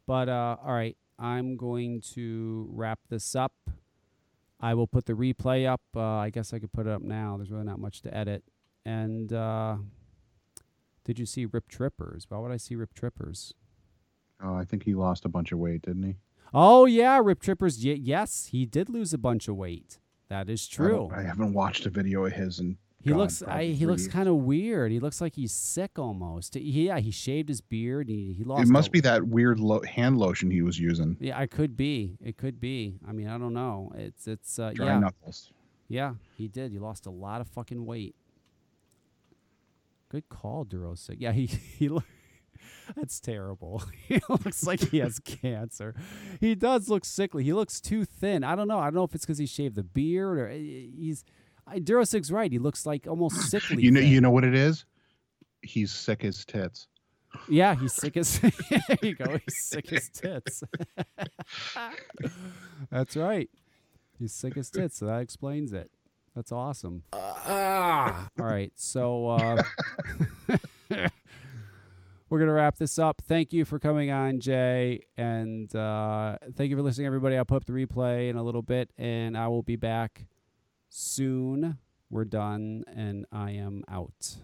But, all right, I'm going to wrap this up. I will put the replay up. I guess I could put it up now. There's really not much to edit. And... did you see Rip Trippers? Why would I see Rip Trippers? Oh, I think he lost a bunch of weight, didn't he? Oh, yeah, Rip Trippers. Yes, he did lose a bunch of weight. That is true. I haven't watched a video of his in he looks kind of weird. He looks like he's sick almost. He shaved his beard. He lost. It must be that weird hand lotion he was using. Yeah, it could be. It could be. I mean, I don't know. It's dry knuckles. Yeah, he did. He lost a lot of fucking weight. Good call, Durosig. Yeah, that's terrible. He looks like he has cancer. He does look sickly. He looks too thin. I don't know. I don't know if it's because he shaved the beard or Durosig's right. He looks like almost sickly. You know what it is? He's sick as tits. Yeah, he's sick as. There you go. He's sick as tits. That's right. He's sick as tits. So that explains it. That's awesome. All right. So we're going to wrap this up. Thank you for coming on, Jay. And thank you for listening, everybody. I'll put up the replay in a little bit, and I will be back soon. We're done, and I am out.